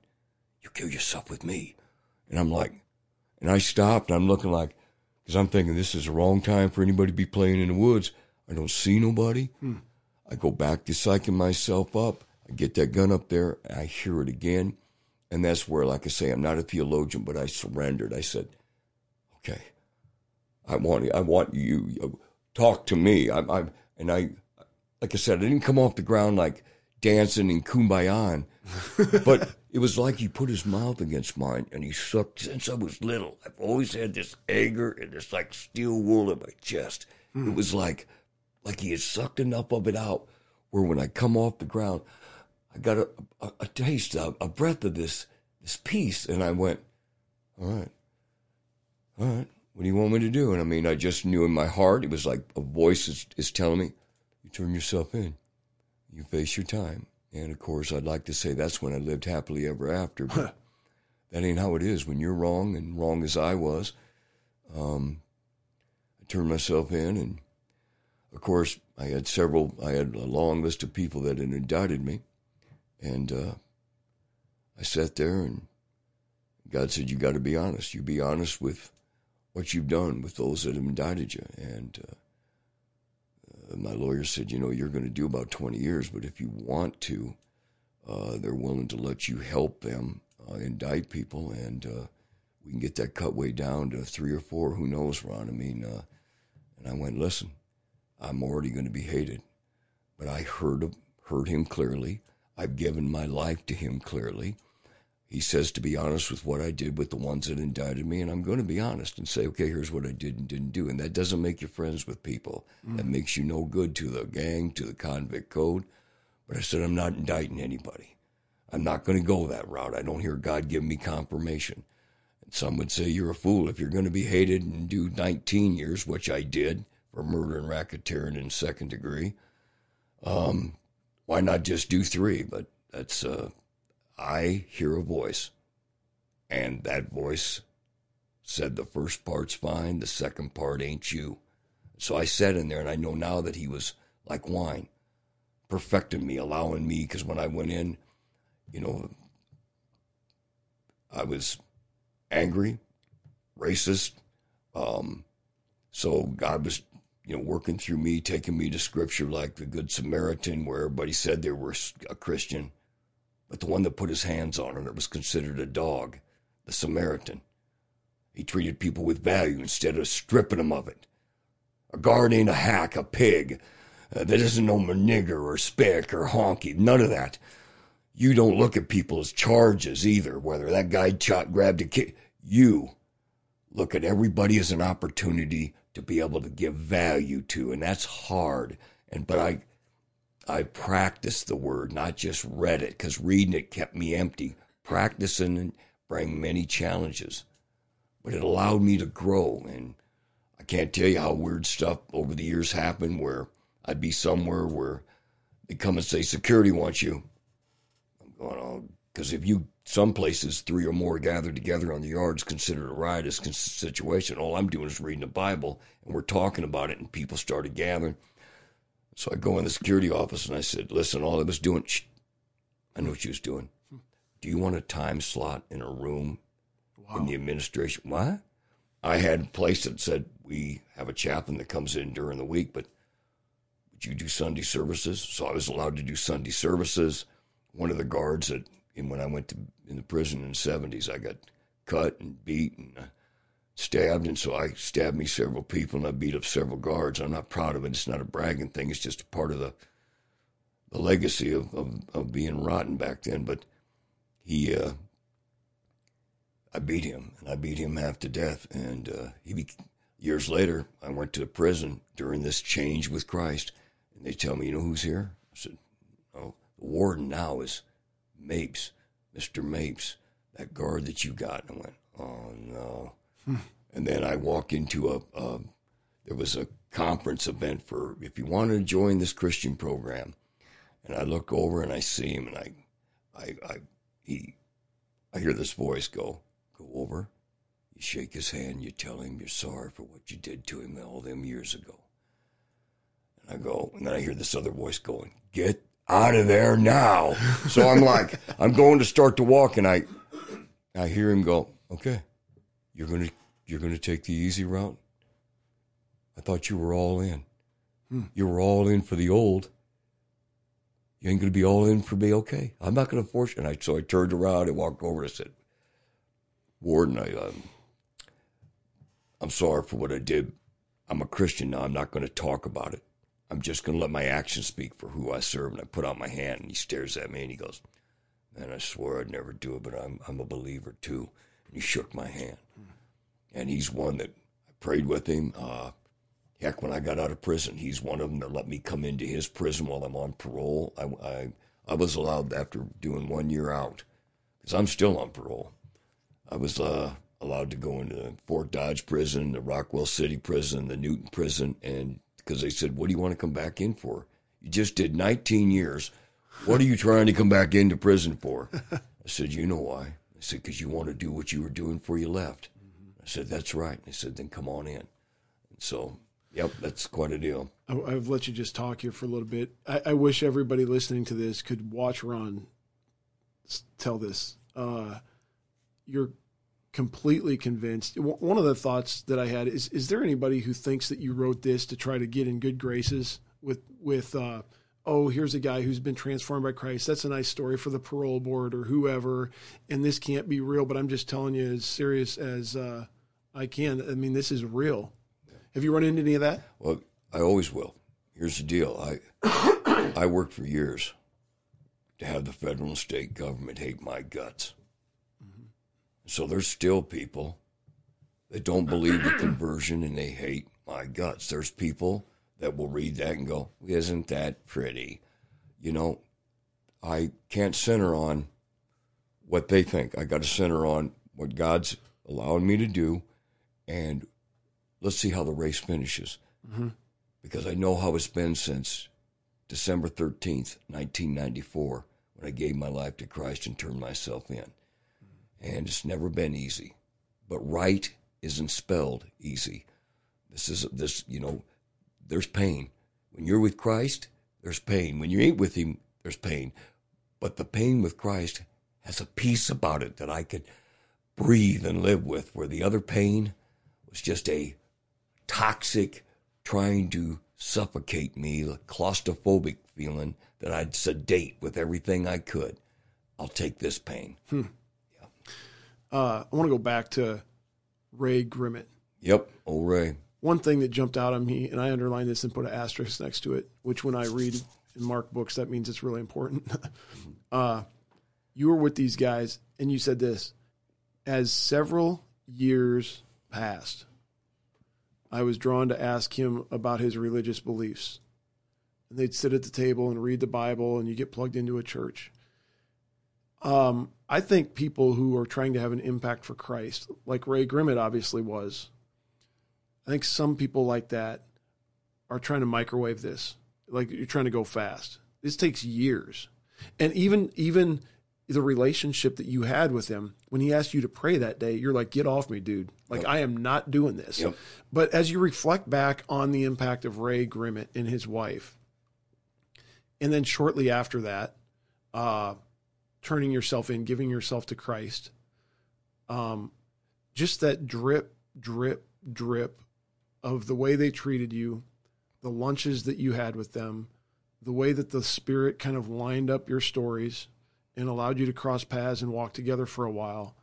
You kill yourself with me. And I'm like, and I stopped. And I'm looking like, because I'm thinking this is the wrong time for anybody to be playing in the woods. I don't see nobody. Hmm. I go back to psyching myself up. I get that gun up there. And I hear it again. And that's where, like I say, I'm not a theologian, but I surrendered. I said, okay, I want, I want you. Talk to me. I'm, I'm, and I, like I said, I didn't come off the ground like dancing and kumbaya, but it was like he put his mouth against mine and he sucked. Since I was little, I've always had this anger and this like steel wool in my chest. Mm. It was like, like he had sucked enough of it out where when I come off the ground, I got a, a, a taste, a, a breath of this this peace. And I went, all right, all right, what do you want me to do? And I mean, I just knew in my heart, it was like a voice is, is telling me, you turn yourself in, you face your time. And of course, I'd like to say that's when I lived happily ever after, but huh. that ain't how it is. When you're wrong, and wrong as I was, um, I turned myself in, and of course, I had several, I had a long list of people that had indicted me, and uh, I sat there, and God said, you got to be honest. You be honest with what you've done with those that have indicted you, and uh, my lawyer said, you know, you're going to do about twenty years, but if you want to, uh, they're willing to let you help them uh, indict people, and uh, we can get that cut way down to three or four. Who knows, Ron? I mean, uh, and I went, listen, I'm already going to be hated, but I heard him, heard him clearly. I've given my life to him clearly. He says to be honest with what I did with the ones that indicted me, and I'm going to be honest and say, okay, here's what I did and didn't do. And that doesn't make you friends with people. Mm. That makes you no good to the gang, to the convict code. But I said, I'm not indicting anybody. I'm not going to go that route. I don't hear God give me confirmation. And some would say, you're a fool. If you're going to be hated and do nineteen years, which I did for murder and racketeering in second degree, um, why not just do three? But that's... Uh, I hear a voice, and that voice said the first part's fine, the second part ain't you. So I sat in there, and I know now that he was like wine, perfecting me, allowing me, because when I went in, you know, I was angry, racist. Um, so God was, you know, working through me, taking me to Scripture like the Good Samaritan, where everybody said they were a Christian, but the one that put his hands on her, that was considered a dog, the Samaritan. He treated people with value instead of stripping them of it. A guard ain't a hack, a pig. Uh, that doesn't know nigger or spick or honky, none of that. You don't look at people as charges either, whether that guy shot, grabbed a kid. You look at everybody as an opportunity to be able to give value to, and that's hard. And but I... I practiced the word, not just read it, because reading it kept me empty. Practicing bring many challenges, but it allowed me to grow. And I can't tell you how weird stuff over the years happened where I'd be somewhere where they come and say, security wants you. I'm going, oh, because if you, some places, three or more gathered together on the yard is considered a riotous situation. All I'm doing is reading the Bible, and we're talking about it, and people started gathering. So I go in the security office, and I said, listen, all I was doing, shh, I know what she was doing. Do you want a time slot in a room wow. in the administration? What? I had a place that said, we have a chaplain that comes in during the week, but would you do Sunday services? So I was allowed to do Sunday services. One of the guards that, and when I went to in the prison in the seventies, I got cut and beat and uh, stabbed, and so I stabbed me several people, and I beat up several guards. I'm not proud of it. It's not a bragging thing. It's just a part of the the legacy of, of, of being rotten back then. But he, uh, I beat him, and I beat him half to death. And uh, he be- years later, I went to prison during this change with Christ, and they tell me, you know who's here? I said, oh, the warden now is Mapes, Mister Mapes, that guard that you got. And I went, oh, no. And then I walk into a, a, there was a conference event for, if you want to join this Christian program. And I look over and I see him, and I, I, I, he, I hear this voice go, go over, you shake his hand, you tell him you're sorry for what you did to him all them years ago. And I go, and then I hear this other voice going, get out of there now. So I'm like, I'm going to start to walk, and I, I hear him go, okay. You're gonna, you're gonna take the easy route. I thought you were all in. Hmm. You were all in for the old. You ain't gonna be all in for me, okay? I'm not gonna force you. And I, so I turned around and walked over and said, "Warden, I, um, I'm sorry for what I did. I'm a Christian now. I'm not gonna talk about it. I'm just gonna let my actions speak for who I serve." And I put out my hand, and he stares at me, and he goes, "Man, I swear I'd never do it, but I'm, I'm a believer too." And he shook my hand. And he's one that I prayed with him. Uh, Heck, when I got out of prison, he's one of them that let me come into his prison while I'm on parole. I, I, I was allowed, after doing one year out, because I'm still on parole, I was uh, allowed to go into the Fort Dodge prison, the Rockwell City prison, the Newton prison, and because they said, what do you want to come back in for? You just did nineteen years. What are you trying to come back into prison for? I said, you know why. I said, because you want to do what you were doing before you left. Mm-hmm. I said, that's right. They said, then come on in. And so... Yep, that's quite a deal. I've let you just talk here for a little bit. I, I wish everybody listening to this could watch Ron tell this. Uh, you're completely convinced. One of the thoughts that I had is, is there anybody who thinks that you wrote this to try to get in good graces with, with uh, oh, here's a guy who's been transformed by Christ. That's a nice story for the parole board or whoever, and this can't be real, but I'm just telling you as serious as uh, I can. I mean, this is real. Have you run into any of that? Well, I always will. Here's the deal. I I worked for years to have the federal and state government hate my guts. Mm-hmm. So there's still people that don't believe in conversion and they hate my guts. There's people that will read that and go, isn't that pretty? You know, I can't center on what they think. I got to center on what God's allowing me to do, and let's see how the race finishes, mm-hmm. because I know how it's been since December thirteenth, nineteen ninety-four, when I gave my life to Christ and turned myself in. Mm-hmm. And it's never been easy, but right isn't spelled easy. This is this, you know, there's pain. When you're with Christ, there's pain. When you ain't with him, there's pain. But the pain with Christ has a peace about it that I could breathe and live with, where the other pain was just a toxic, trying to suffocate me, a claustrophobic feeling that I'd sedate with everything I could. I'll take this pain. Hmm. Yeah. Uh, I want to go back to Ray Grimmett. Yep, old Ray. One thing that jumped out on me, and I underlined this and put an asterisk next to it, which when I read and mark books, that means it's really important. uh, you were with these guys, and you said this, as several years passed, I was drawn to ask him about his religious beliefs. And they'd sit at the table and read the Bible, and you get plugged into a church. Um, I think people who are trying to have an impact for Christ, like Ray Grimmett obviously was, I think some people like that are trying to microwave this. Like, you're trying to go fast. This takes years. And even even the relationship that you had with him, when he asked you to pray that day, you're like, get off me, dude. Like, yep. I am not doing this. Yep. But as you reflect back on the impact of Ray Grimmett and his wife, and then shortly after that, uh, turning yourself in, giving yourself to Christ, um, just that drip, drip, drip of the way they treated you, the lunches that you had with them, the way that the Spirit kind of lined up your stories and allowed you to cross paths and walk together for a while.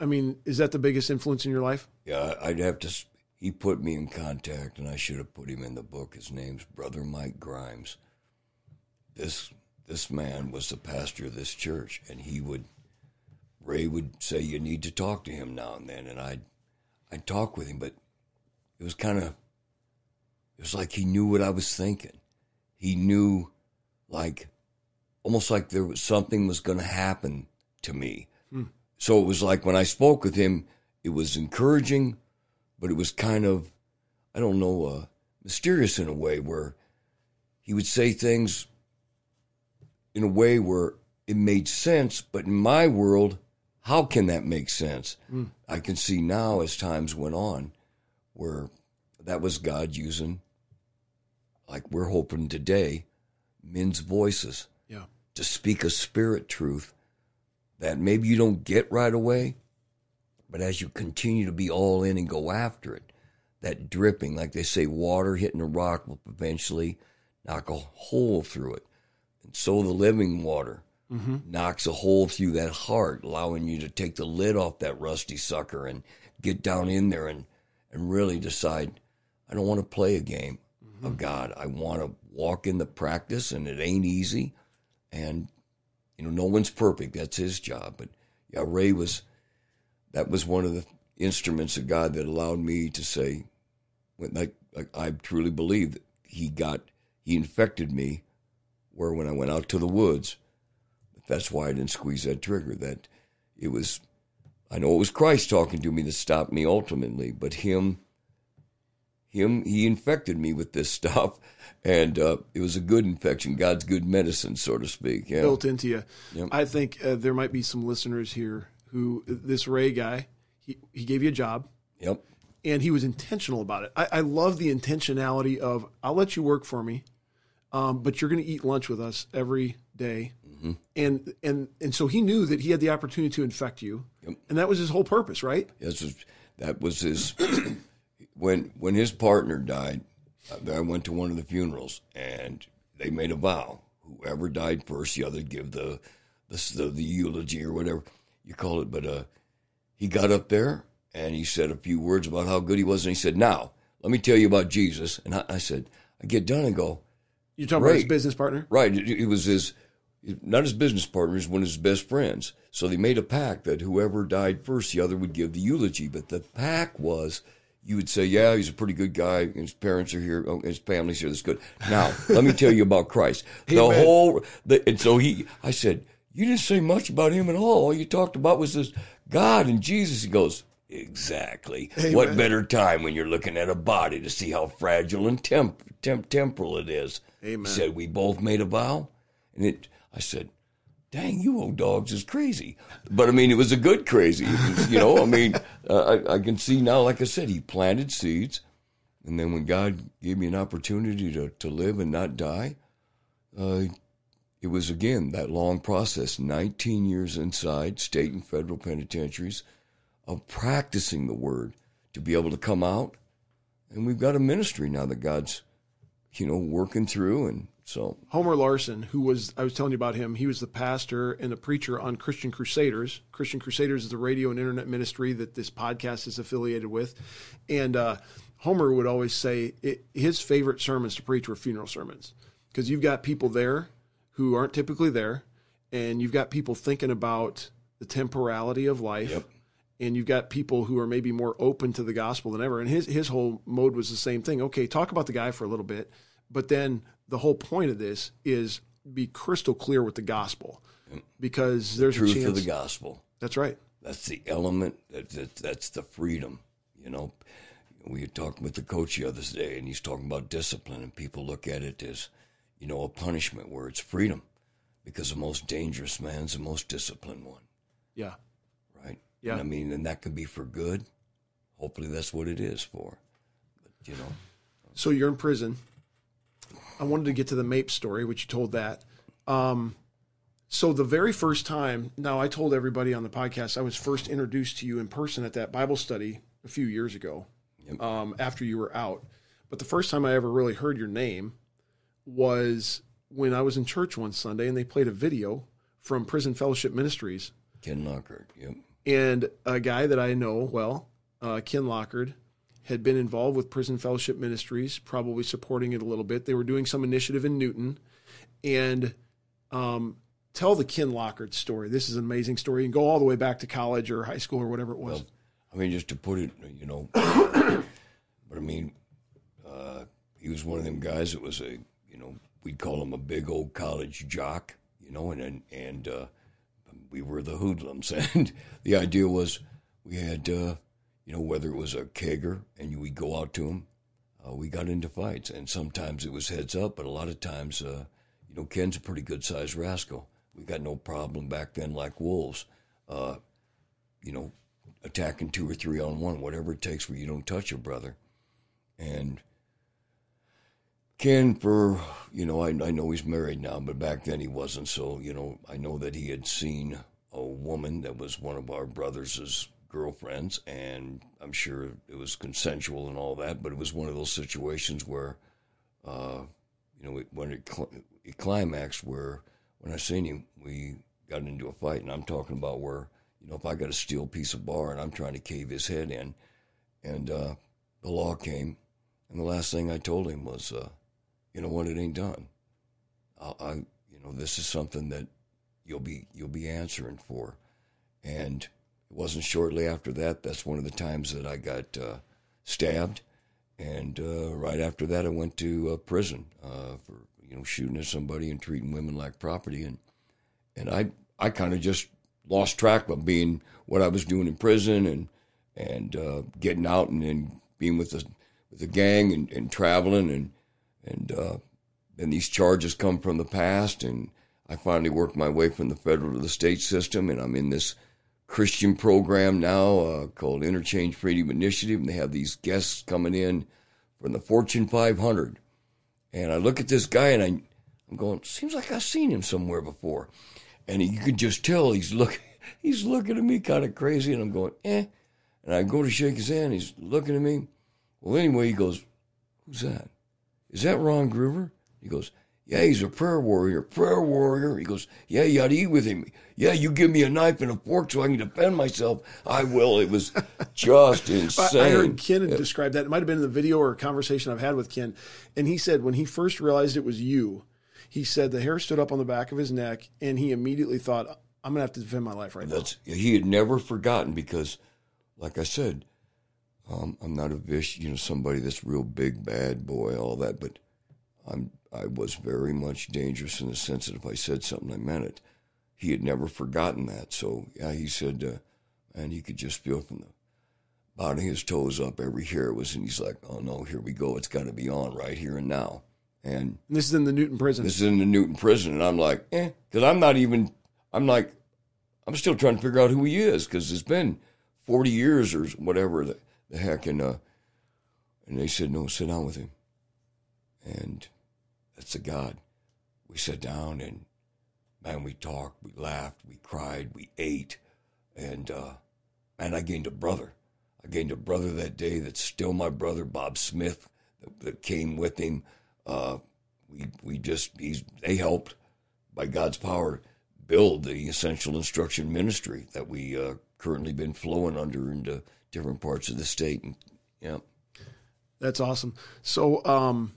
I mean, is that the biggest influence in your life? Yeah, I'd have to. He put me in contact, and I should have put him in the book. His name's Brother Mike Grimes. This this man was the pastor of this church, and he would, Ray would say, you need to talk to him now and then, and I'd, I'd talk with him, but it was kind of, it was like he knew what I was thinking. He knew, like, almost like there was something was going to happen to me. Hmm. So it was like when I spoke with him, it was encouraging, but it was kind of, I don't know, uh, mysterious in a way, where he would say things in a way where it made sense, but in my world, how can that make sense? Hmm. I can see now as times went on where that was God using, like we're hoping today, men's voices. Yeah. To speak a spirit truth that maybe you don't get right away, but as you continue to be all in and go after it, that dripping, like they say, water hitting a rock will eventually knock a hole through it. And so the living water mm-hmm. knocks a hole through that heart, allowing you to take the lid off that rusty sucker and get down in there and, and really decide, I don't want to play a game mm-hmm. of God. I want to walk in the practice, and it ain't easy. And, you know, no one's perfect. That's his job. But, yeah, Ray was, that was one of the instruments of God that allowed me to say, when I, I, I truly believe that he got, he infected me, where when I went out to the woods, that's why I didn't squeeze that trigger. That it was, I know it was Christ talking to me that stopped me ultimately, but him, him, he infected me with this stuff, and uh, it was a good infection, God's good medicine, so to speak. Yeah. Built into you. Yep. I think uh, there might be some listeners here who, this Ray guy, he, he gave you a job. Yep. And he was intentional about it. I, I love the intentionality of, I'll let you work for me, um, but you're going to eat lunch with us every day. Mm-hmm. And and and so he knew that he had the opportunity to infect you. Yep. And that was his whole purpose, right? Yes, that was his. when when his partner died, I went to one of the funerals, and they made a vow. Whoever died first, the other give the the, the, the eulogy or whatever you call it. But uh, he got up there, and he said a few words about how good he was, and he said, now, let me tell you about Jesus. And I, I said, I get done and go. You're talking about his business partner? Right. It, it was his... Not his business partners, one of his best friends. So they made a pact that whoever died first, the other would give the eulogy. But the pact was, you would say, yeah, he's a pretty good guy. His parents are here. Oh, his family's here. That's good. Now, let me tell you about Christ. The Amen. whole, the, and so he, I said, you didn't say much about him at all. All you talked about was this God and Jesus. He goes, exactly. Amen. What better time when you're looking at a body to see how fragile and temp, temp, temporal it is. Amen. He said, we both made a vow. And it, I said, dang, you old dogs is crazy. But, I mean, it was a good crazy. Was, you know, I mean, uh, I, I can see now, like I said, he planted seeds. And then when God gave me an opportunity to, to live and not die, uh, it was, again, that long process, nineteen years inside state and federal penitentiaries, of practicing the word to be able to come out. And we've got a ministry now that God's, you know, working through. And so Homer Larson, who was, I was telling you about him, he was the pastor and the preacher on Christian Crusaders. Christian Crusaders is the radio and internet ministry that this podcast is affiliated with. And uh, Homer would always say it, his favorite sermons to preach were funeral sermons, because you've got people there who aren't typically there, and you've got people thinking about the temporality of life. Yep. And you've got people who are maybe more open to the gospel than ever. And his, his whole mode was the same thing. Okay, talk about the guy for a little bit, but then the whole point of this is be crystal clear with the gospel, because there's the truth a chance. Truth of the gospel. That's right. That's the element. That, that, that's the freedom. You know, we were talking with the coach the other day, and he's talking about discipline, and people look at it as, you know, a punishment, where it's freedom, because the most dangerous man's the most disciplined one. Yeah. Right? Yeah. And I mean, and that can be for good. Hopefully that's what it is for. But, you know. So you're in prison. I wanted to get to the MAPE story, which you told that. Um, so the very first time, now I told everybody on the podcast, I was first introduced to you in person at that Bible study a few years ago, yep. um, after you were out. But the first time I ever really heard your name was when I was in church one Sunday, and they played a video from Prison Fellowship Ministries. Ken Lockard, yep. And a guy that I know well, uh, Ken Lockard, had been involved with Prison Fellowship Ministries, probably supporting it a little bit. They were doing some initiative in Newton. And um, tell the Ken Lockard story. This is an amazing story. And go all the way back to college or high school or whatever it was. Well, I mean, just to put it, you know, but I mean, uh, he was one of them guys that was a, you know, we'd call him a big old college jock, you know, and, and, and uh, we were the hoodlums. And the idea was we had... Uh, You know, whether it was a kegger and we'd go out to him, uh, we got into fights. And sometimes it was heads up, but a lot of times, uh, you know, Ken's a pretty good-sized rascal. We got no problem back then like wolves, uh, you know, attacking two or three on one, whatever it takes where you don't touch your brother. And Ken, for, you know, I, I know he's married now, but back then he wasn't. So, you know, I know that he had seen a woman that was one of our brothers' girlfriends, and I'm sure it was consensual and all that, but it was one of those situations where, uh, you know, it, when it, cl- it climaxed, where when I seen him, we got into a fight, and I'm talking about where, you know, if I got a steel piece of bar and I'm trying to cave his head in, and uh, the law came, and the last thing I told him was, uh, you know what, it ain't done. I, I, you know, this is something that you'll be you'll be answering for, and. It wasn't shortly after that. That's one of the times that I got uh, stabbed, And uh, right after that, I went to uh, prison uh, for, you know, shooting at somebody and treating women like property. And and I I kind of just lost track of being what I was doing in prison and and uh, getting out and, and being with the with the gang and, and traveling and and uh, and these charges come from the past. And I finally worked my way from the federal to the state system, and I'm in this Christian program now uh, called Interchange Freedom Initiative, and they have these guests coming in from the Fortune five hundred. And I look at this guy, and I, I'm going, seems like I've seen him somewhere before. And he, you can just tell he's looking, he's looking at me kind of crazy, and I'm going, eh. And I go to shake his hand, he's looking at me. Well, anyway, he goes, who's that? Is that Ron Gruber? He goes, yeah, he's a prayer warrior, prayer warrior. He goes, yeah, you ought to eat with him. Yeah, you give me a knife and a fork so I can defend myself. I will. It was just insane. I heard Ken had described that. It might have been in the video or a conversation I've had with Ken. And he said when he first realized it was you, he said the hair stood up on the back of his neck, and he immediately thought, I'm going to have to defend my life right That's, now. He had never forgotten because, like I said, um, I'm not a vicious, you know, somebody that's real big, bad boy, all that, but I'm I was very much dangerous in the sense that if I said something, I meant it. He had never forgotten that. So, yeah, he said, uh, and he could just feel from the bottom of his toes up, every hair was, and he's like, oh, no, here we go. It's got to be on right here and now. And this is in the Newton prison. This is in the Newton prison. And I'm like, eh, because I'm not even, I'm like, I'm still trying to figure out who he is because it's been forty years or whatever the, the heck. And, uh, and they said, no, sit down with him. And that's a God. We sat down and, man, we talked, we laughed, we cried, we ate. And, uh, man, I gained a brother. I gained a brother that day that's still my brother, Bob Smith, that, that came with him. Uh, we we just, he's, they helped, by God's power, build the Essential Instruction Ministry that we uh, currently been flowing under into different parts of the state. And, yeah. That's awesome. So, um...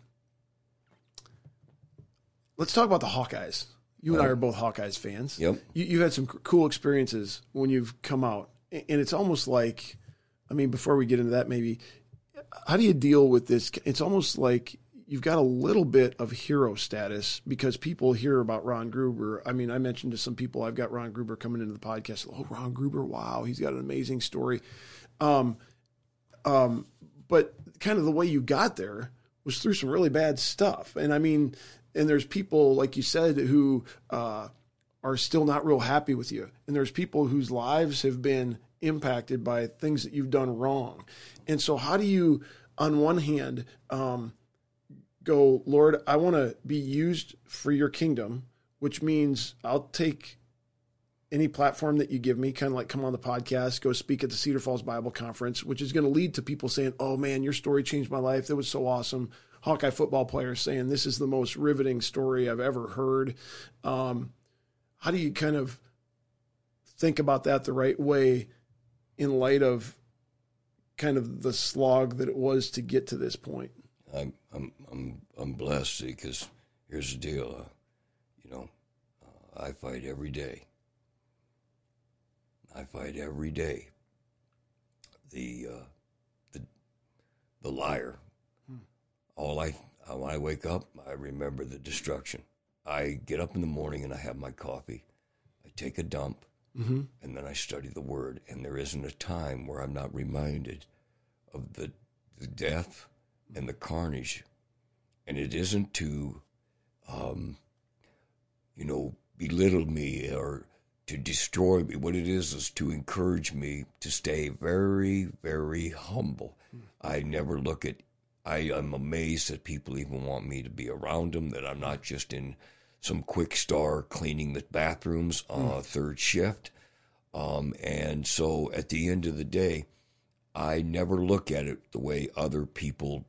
let's talk about the Hawkeyes. You and I are both Hawkeyes fans. Yep. You, you've had some c- cool experiences when you've come out. And it's almost like, I mean, before we get into that, maybe, how do you deal with this? It's almost like you've got a little bit of hero status because people hear about Ron Gruber. I mean, I mentioned to some people, I've got Ron Gruber coming into the podcast. Oh, Ron Gruber, wow, he's got an amazing story. Um, um, but kind of the way you got there was through some really bad stuff. And I mean... and there's people, like you said, who uh, are still not real happy with you. And there's people whose lives have been impacted by things that you've done wrong. And so how do you, on one hand, um, go, Lord, I want to be used for your kingdom, which means I'll take any platform that you give me, kind of like come on the podcast, go speak at the Cedar Falls Bible Conference, which is going to lead to people saying, oh, man, your story changed my life. That was so awesome. Hawkeye football players saying this is the most riveting story I've ever heard. Um, how do you kind of think about that the right way in light of kind of the slog that it was to get to this point? I'm I'm I'm, I'm blessed because here's the deal, uh, you know, uh, I fight every day. I fight every day. The uh, the the liar. All I, when I wake up, I remember the destruction. I get up in the morning and I have my coffee. I take a dump, mm-hmm. and then I study the Word. And there isn't a time where I'm not reminded of the, the death and the carnage. And it isn't to, um, you know, belittle me or to destroy me. What it is is to encourage me to stay very, very humble. Mm-hmm. I never look at I am amazed that people even want me to be around them, that I'm not just in some quick star cleaning the bathrooms on uh, mm. third shift. Um, and so at the end of the day, I never look at it the way other people,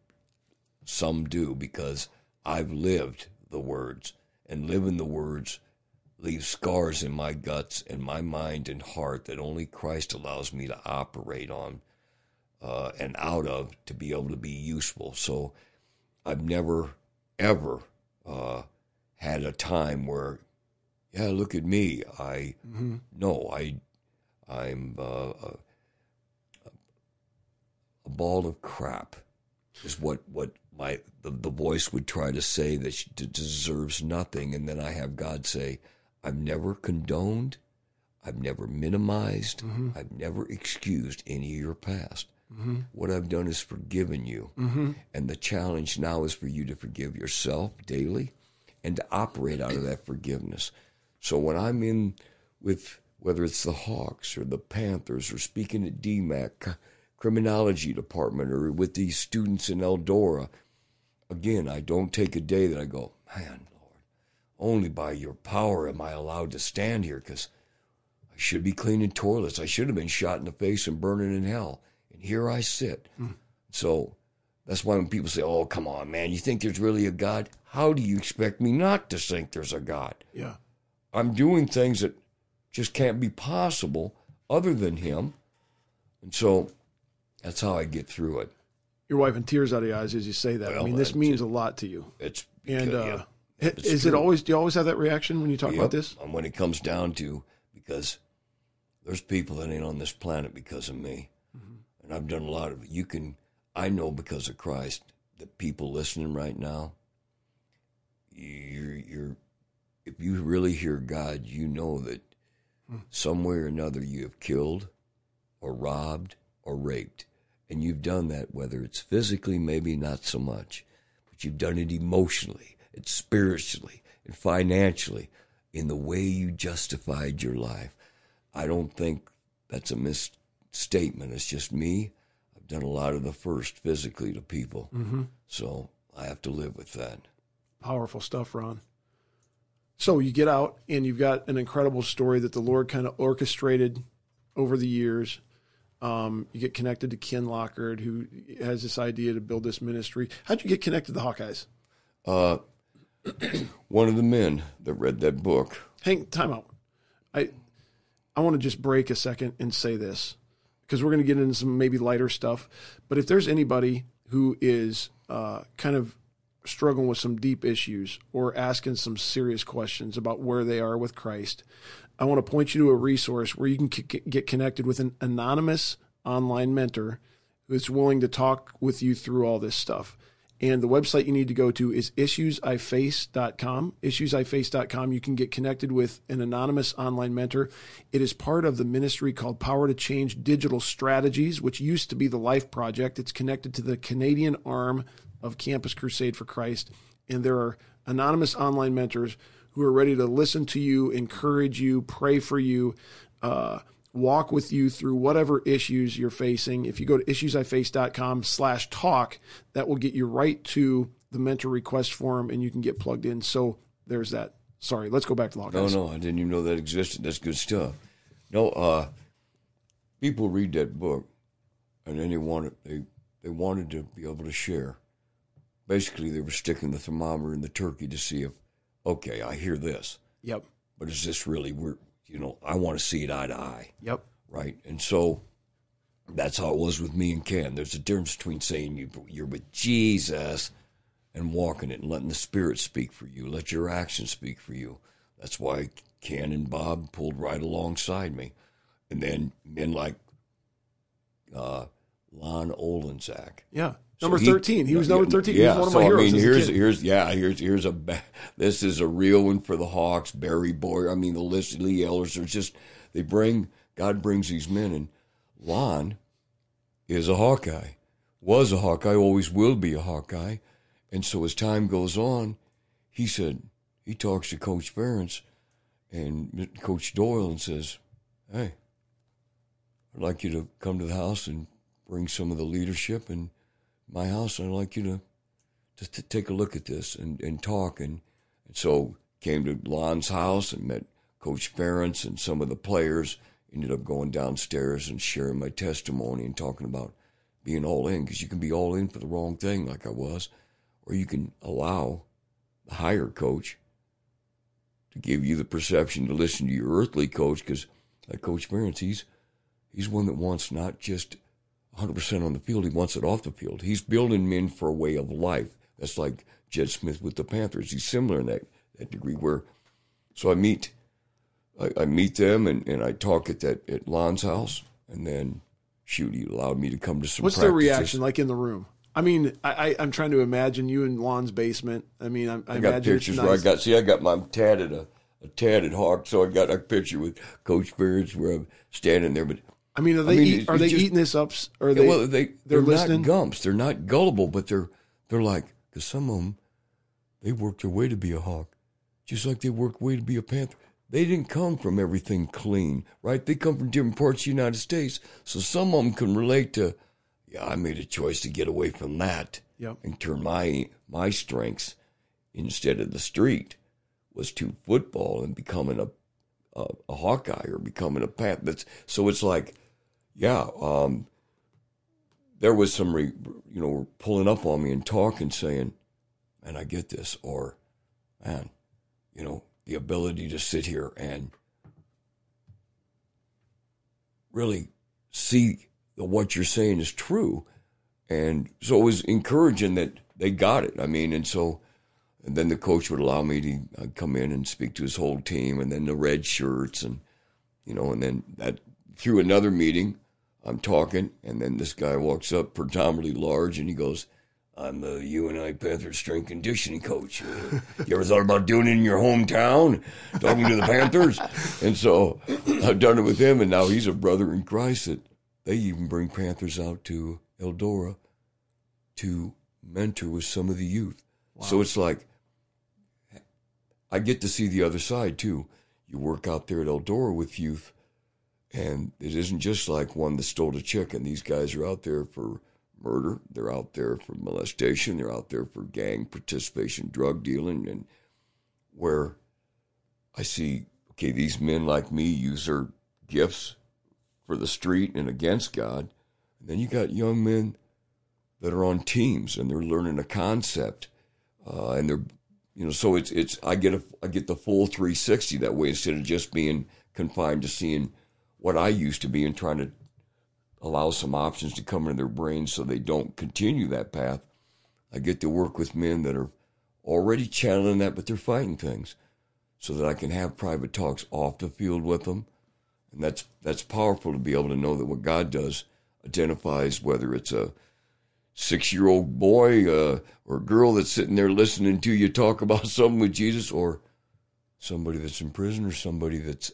some do, because I've lived the words. And living the words leaves scars in my guts and my mind and heart that only Christ allows me to operate on. Uh, and out of to be able to be useful. So I've never, ever uh, had a time where, yeah, look at me. I, mm-hmm. no, I, I'm uh, a, a ball of crap is what what my the, the voice would try to say that she d- deserves nothing, and then I have God say, "I've never condoned, I've never minimized, mm-hmm. I've never excused any of your past. Mm-hmm. What I've done is forgiven you, mm-hmm. and the challenge now is for you to forgive yourself daily, and to operate out of that forgiveness." So when I'm in with whether it's the Hawks or the Panthers or speaking at D M A C, criminology department, or with these students in Eldora, again, I don't take a day that I go, man, Lord, only by your power am I allowed to stand here, because I should be cleaning toilets. I should have been shot in the face and burning in hell. And here I sit. Mm. So that's why when people say, oh, come on, man, you think there's really a God? How do you expect me not to think there's a God? Yeah, I'm doing things that just can't be possible other than him. And so that's how I get through it. You're wiping tears out of your eyes as you say that. Well, I mean, this means it. a lot to you. It's because, and uh, yeah, it's is true. It always? Do you always have that reaction when you talk yep. about this? And when it comes down to, because there's people that ain't on this planet because of me, mm-hmm. and I've done a lot of it. You can, I know because of Christ that people listening right now, you're, you're, if you really hear God, you know that mm. some way or another you have killed, or robbed, or raped. And you've done that, whether it's physically, maybe not so much, but you've done it emotionally, and spiritually, and financially, in the way you justified your life. I don't think that's a misstatement. It's just me. I've done a lot of the first physically to people, mm-hmm. so I have to live with that. Powerful stuff, Ron. So you get out, and you've got an incredible story that the Lord kind of orchestrated over the years. Um, you get connected to Ken Lockard, who has this idea to build this ministry. How'd you get connected to the Hawkeyes? Uh, one of the men that read that book. Hang, time out. I I want to just break a second and say this, because we're going to get into some maybe lighter stuff. But if there's anybody who is uh, kind of struggling with some deep issues or asking some serious questions about where they are with Christ, I want to point you to a resource where you can c- get connected with an anonymous online mentor who's willing to talk with you through all this stuff. And the website you need to go to is issues i face dot com. issues i face dot com. You can get connected with an anonymous online mentor. It is part of the ministry called Power to Change Digital Strategies, which used to be the Life Project. It's connected to the Canadian arm of Campus Crusade for Christ. And there are anonymous online mentors who are ready to listen to you, encourage you, pray for you, uh, walk with you through whatever issues you're facing. If you go to issues i face dot com slash talk, that will get you right to the mentor request form, and you can get plugged in. So there's that. Sorry, let's go back to Lockard. No, no, I didn't even know that existed. That's good stuff. No, uh, people read that book, and then they wanted, they, they wanted to be able to share. Basically, they were sticking the thermometer in the turkey to see if, okay, I hear this. Yep. But is this really, we're, you know, I want to see it eye to eye. Yep. Right? And so that's how it was with me and Ken. There's a difference between saying you, you're with Jesus and walking it and letting the Spirit speak for you. Let your actions speak for you. That's why Ken and Bob pulled right alongside me. And then men like uh, Lon Olinzak. Yeah. Number so thirteen. He, he was number thirteen. Yeah, he was one of so my heroes. I mean, here's, here's, yeah, here's, here's a, this is a real one for the Hawks, Barry Boyer. I mean, the list, Lee Ehlers, there's just, they bring, God brings these men, and Lon is a Hawkeye, was a Hawkeye, always will be a Hawkeye. And so as time goes on, he said, he talks to Coach Ferentz and Coach Doyle and says, hey, I'd like you to come to the house and bring some of the leadership and my house, I'd like you to just to take a look at this and, and talk. And, and so came to Lon's house and met Coach Ferentz and some of the players. Ended up going downstairs and sharing my testimony and talking about being all in, because you can be all in for the wrong thing like I was, or you can allow the higher coach to give you the perception to listen to your earthly coach, because like Coach Ferentz, he's, he's one that wants not just one hundred percent on the field, he wants it off the field. He's building men for a way of life. That's like Jed Smith with the Panthers. He's similar in that, that degree where, so I meet, I, I meet them and, and I talk at that, at Lon's house, and then shoot, he allowed me to come to some What's practices. Their reaction like in the room? I mean, I, I'm trying to imagine you in Lon's basement. I mean, I, I, I got imagine pictures nice. Where I got. See, I got my I'm tatted a, a tatted hawk, so I got a picture with Coach Ferentz where I'm standing there. But I mean, are they I mean, eat, are they just, eating this up? Or are they? Well, they they're, they're not gumps. They're not gullible, but they're they're like because some of them they worked their way to be a hawk, just like they worked their way to be a panther. They didn't come from everything clean, right? They come from different parts of the United States, so some of them can relate to. Yeah, I made a choice to get away from that yep. and turn my my strengths instead of the street was to football and becoming a a, a Hawkeye or becoming a Panther. So it's like, yeah, um, there was some, re, you know, pulling up on me and talking, saying, man, I get this, or, man, you know, the ability to sit here and really see what you're saying is true. And so it was encouraging that they got it. I mean, and so and then the coach would allow me to I'd come in and speak to his whole team, and then the red shirts, and you know, and then that through another meeting, I'm talking, and then this guy walks up, predominantly large, and he goes, I'm the U N I Panthers strength conditioning coach. Uh, you ever thought about doing it in your hometown, talking to the Panthers? And so I've done it with him, and now he's a brother in Christ that they even bring Panthers out to Eldora to mentor with some of the youth. Wow. So it's like, I get to see the other side too. You work out there at Eldora with youth, and it isn't just like one that stole a chicken. These guys are out there for murder. They're out there for molestation. They're out there for gang participation, drug dealing, and where I see, okay, these men like me use their gifts for the street and against God. And then you got young men that are on teams and they're learning a concept, uh, and they're, you know, so it's it's I get a I get the full three sixty that way instead of just being confined to seeing what I used to be and trying to allow some options to come into their brains so they don't continue that path. I get to work with men that are already channeling that, but they're fighting things, so that I can have private talks off the field with them. And that's that's powerful to be able to know that what God does identifies whether it's a six-year-old boy uh, or girl that's sitting there listening to you talk about something with Jesus, or somebody that's in prison, or somebody that's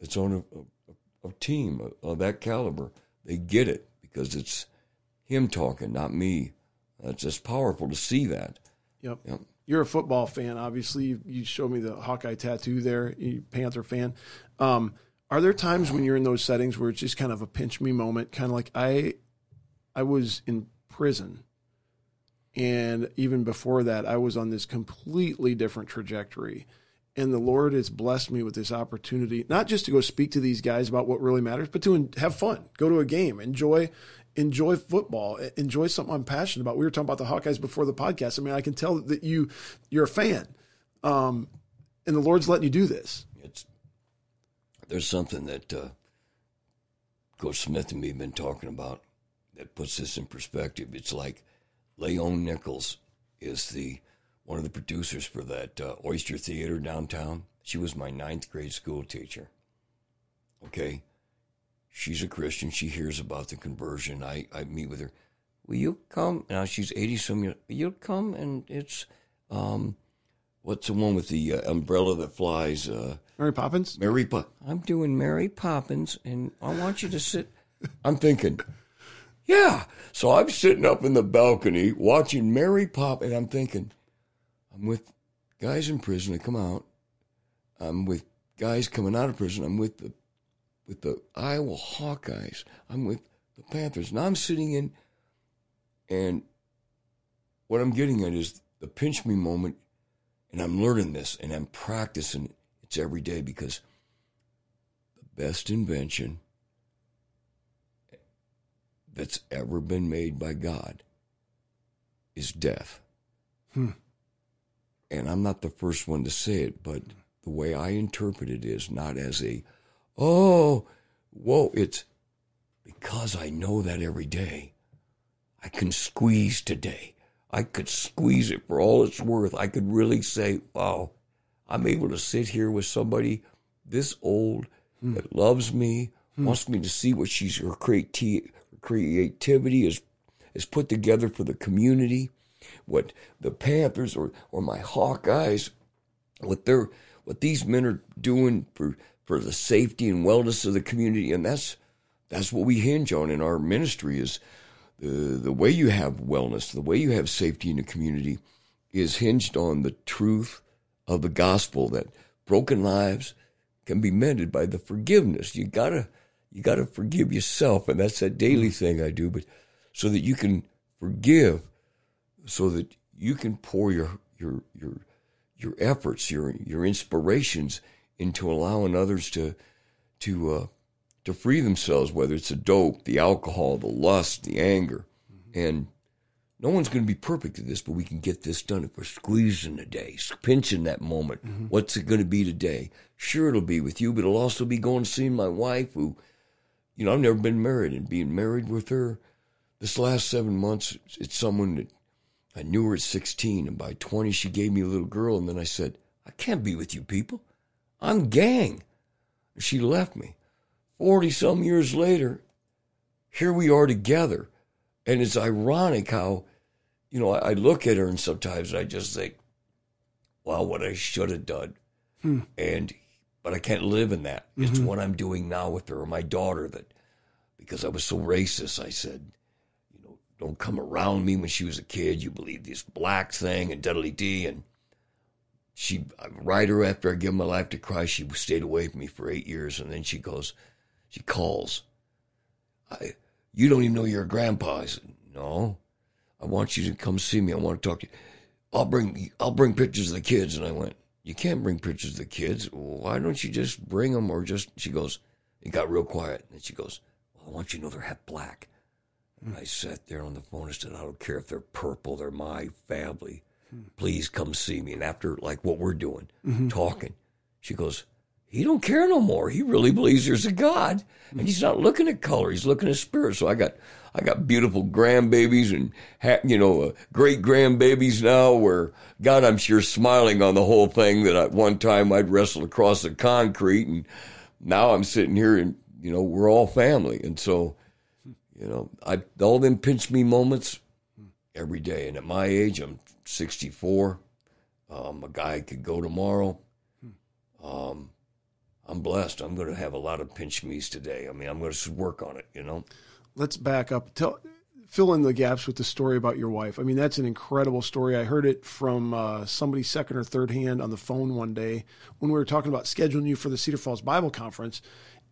that's on a, a, a team of that caliber. They get it because it's him talking, not me. It's just powerful to see that. Yep. Yep. You're a football fan, obviously. You showed me the Hawkeye tattoo there, you Panther fan. Um Are there times when you're in those settings where it's just kind of a pinch me moment, kind of like I I was in prison, and even before that, I was on this completely different trajectory, and the Lord has blessed me with this opportunity, not just to go speak to these guys about what really matters, but to have fun, go to a game, enjoy enjoy football, enjoy something I'm passionate about. We were talking about the Hawkeyes before the podcast. I mean, I can tell that you, you're a fan, um, and the Lord's letting you do this. It's There's something that uh, Coach Smith and me have been talking about that puts this in perspective. It's like Leon Nichols is the one of the producers for that uh, Oyster Theater downtown. She was my ninth grade school teacher. Okay, she's a Christian. She hears about the conversion. I, I meet with her. Will you come? Now she's eighty-some years. Will you come? And it's um, what's the one with the uh, umbrella that flies? Uh, Mary Poppins? Mary Poppins. I'm doing Mary Poppins, and I want you to sit. I'm thinking, yeah. So I'm sitting up in the balcony watching Mary Poppins, and I'm thinking, I'm with guys in prison that come out. I'm with guys coming out of prison. I'm with the with the Iowa Hawkeyes. I'm with the Panthers. And I'm sitting in, and what I'm getting at is the pinch me moment, and I'm learning this, and I'm practicing it. It's every day, because the best invention that's ever been made by God is death. Hmm. And I'm not the first one to say it, but the way I interpret it is not as a, oh, whoa, it's because I know that every day. I can squeeze today. I could squeeze it for all it's worth. I could really say, wow. I'm able to sit here with somebody this old mm. that loves me, mm. wants me to see what she's her creati- creativity is is put together for the community, what the Panthers or, or my Hawkeyes, what they're what these men are doing for, for the safety and wellness of the community. And that's that's what we hinge on in our ministry is the, the way you have wellness, the way you have safety in the community is hinged on the truth of the gospel that broken lives can be mended by the forgiveness. You gotta you gotta forgive yourself, and that's that daily thing I do, but so that you can forgive, so that you can pour your your your your efforts, your your inspirations into allowing others to to uh, to free themselves, whether it's the dope, the alcohol, the lust, the anger. Mm-hmm. And no one's going to be perfect at this, but we can get this done if we're squeezing the day, pinching that moment. Mm-hmm. What's it going to be today? Sure, it'll be with you, but it'll also be going and seeing my wife who, you know, I've never been married, and being married with her this last seven months, it's someone that I knew her at sixteen, and by twenty, she gave me a little girl, and then I said, I can't be with you people. I'm gang. And she left me. forty-some years later, here we are together. And it's ironic how, you know, I look at her and sometimes I just think, wow, what I should have done. Hmm. And, but I can't live in that. Mm-hmm. It's what I'm doing now with her, or my daughter, that because I was so racist, I said, you know, don't come around me when she was a kid. You believe this black thing and diddly dee. And she, I write her after I give my life to Christ. She stayed away from me for eight years. And then she goes, she calls. I, You don't even know you're a grandpa. I said, no, I want you to come see me. I want to talk to you. I'll bring, I'll bring pictures of the kids. And I went, you can't bring pictures of the kids. Why don't you just bring them or just, she goes, it got real quiet. And she goes, well, I want you to know they're half black. Mm. And I sat there on the phone and said, I don't care if they're purple. They're my family. Mm. Please come see me. And after like what we're doing, mm-hmm. talking, she goes, he don't care no more. He really believes there's a God, and he's not looking at color. He's looking at spirit. So I got, I got beautiful grandbabies and ha- you know uh, great grandbabies now. Where God, I'm sure smiling on the whole thing that at one time I'd wrestled across the concrete, and now I'm sitting here and you know we're all family. And so, you know, I all them pinch me moments every day. And at my age, I'm sixty-four. Um, a guy could go tomorrow. Um. I'm blessed. I'm going to have a lot of pinch me's today. I mean, I'm going to work on it, you know? Let's back up. Tell, fill in the gaps with the story about your wife. I mean, that's an incredible story. I heard it from uh, somebody second or third hand on the phone one day when we were talking about scheduling you for the Cedar Falls Bible Conference.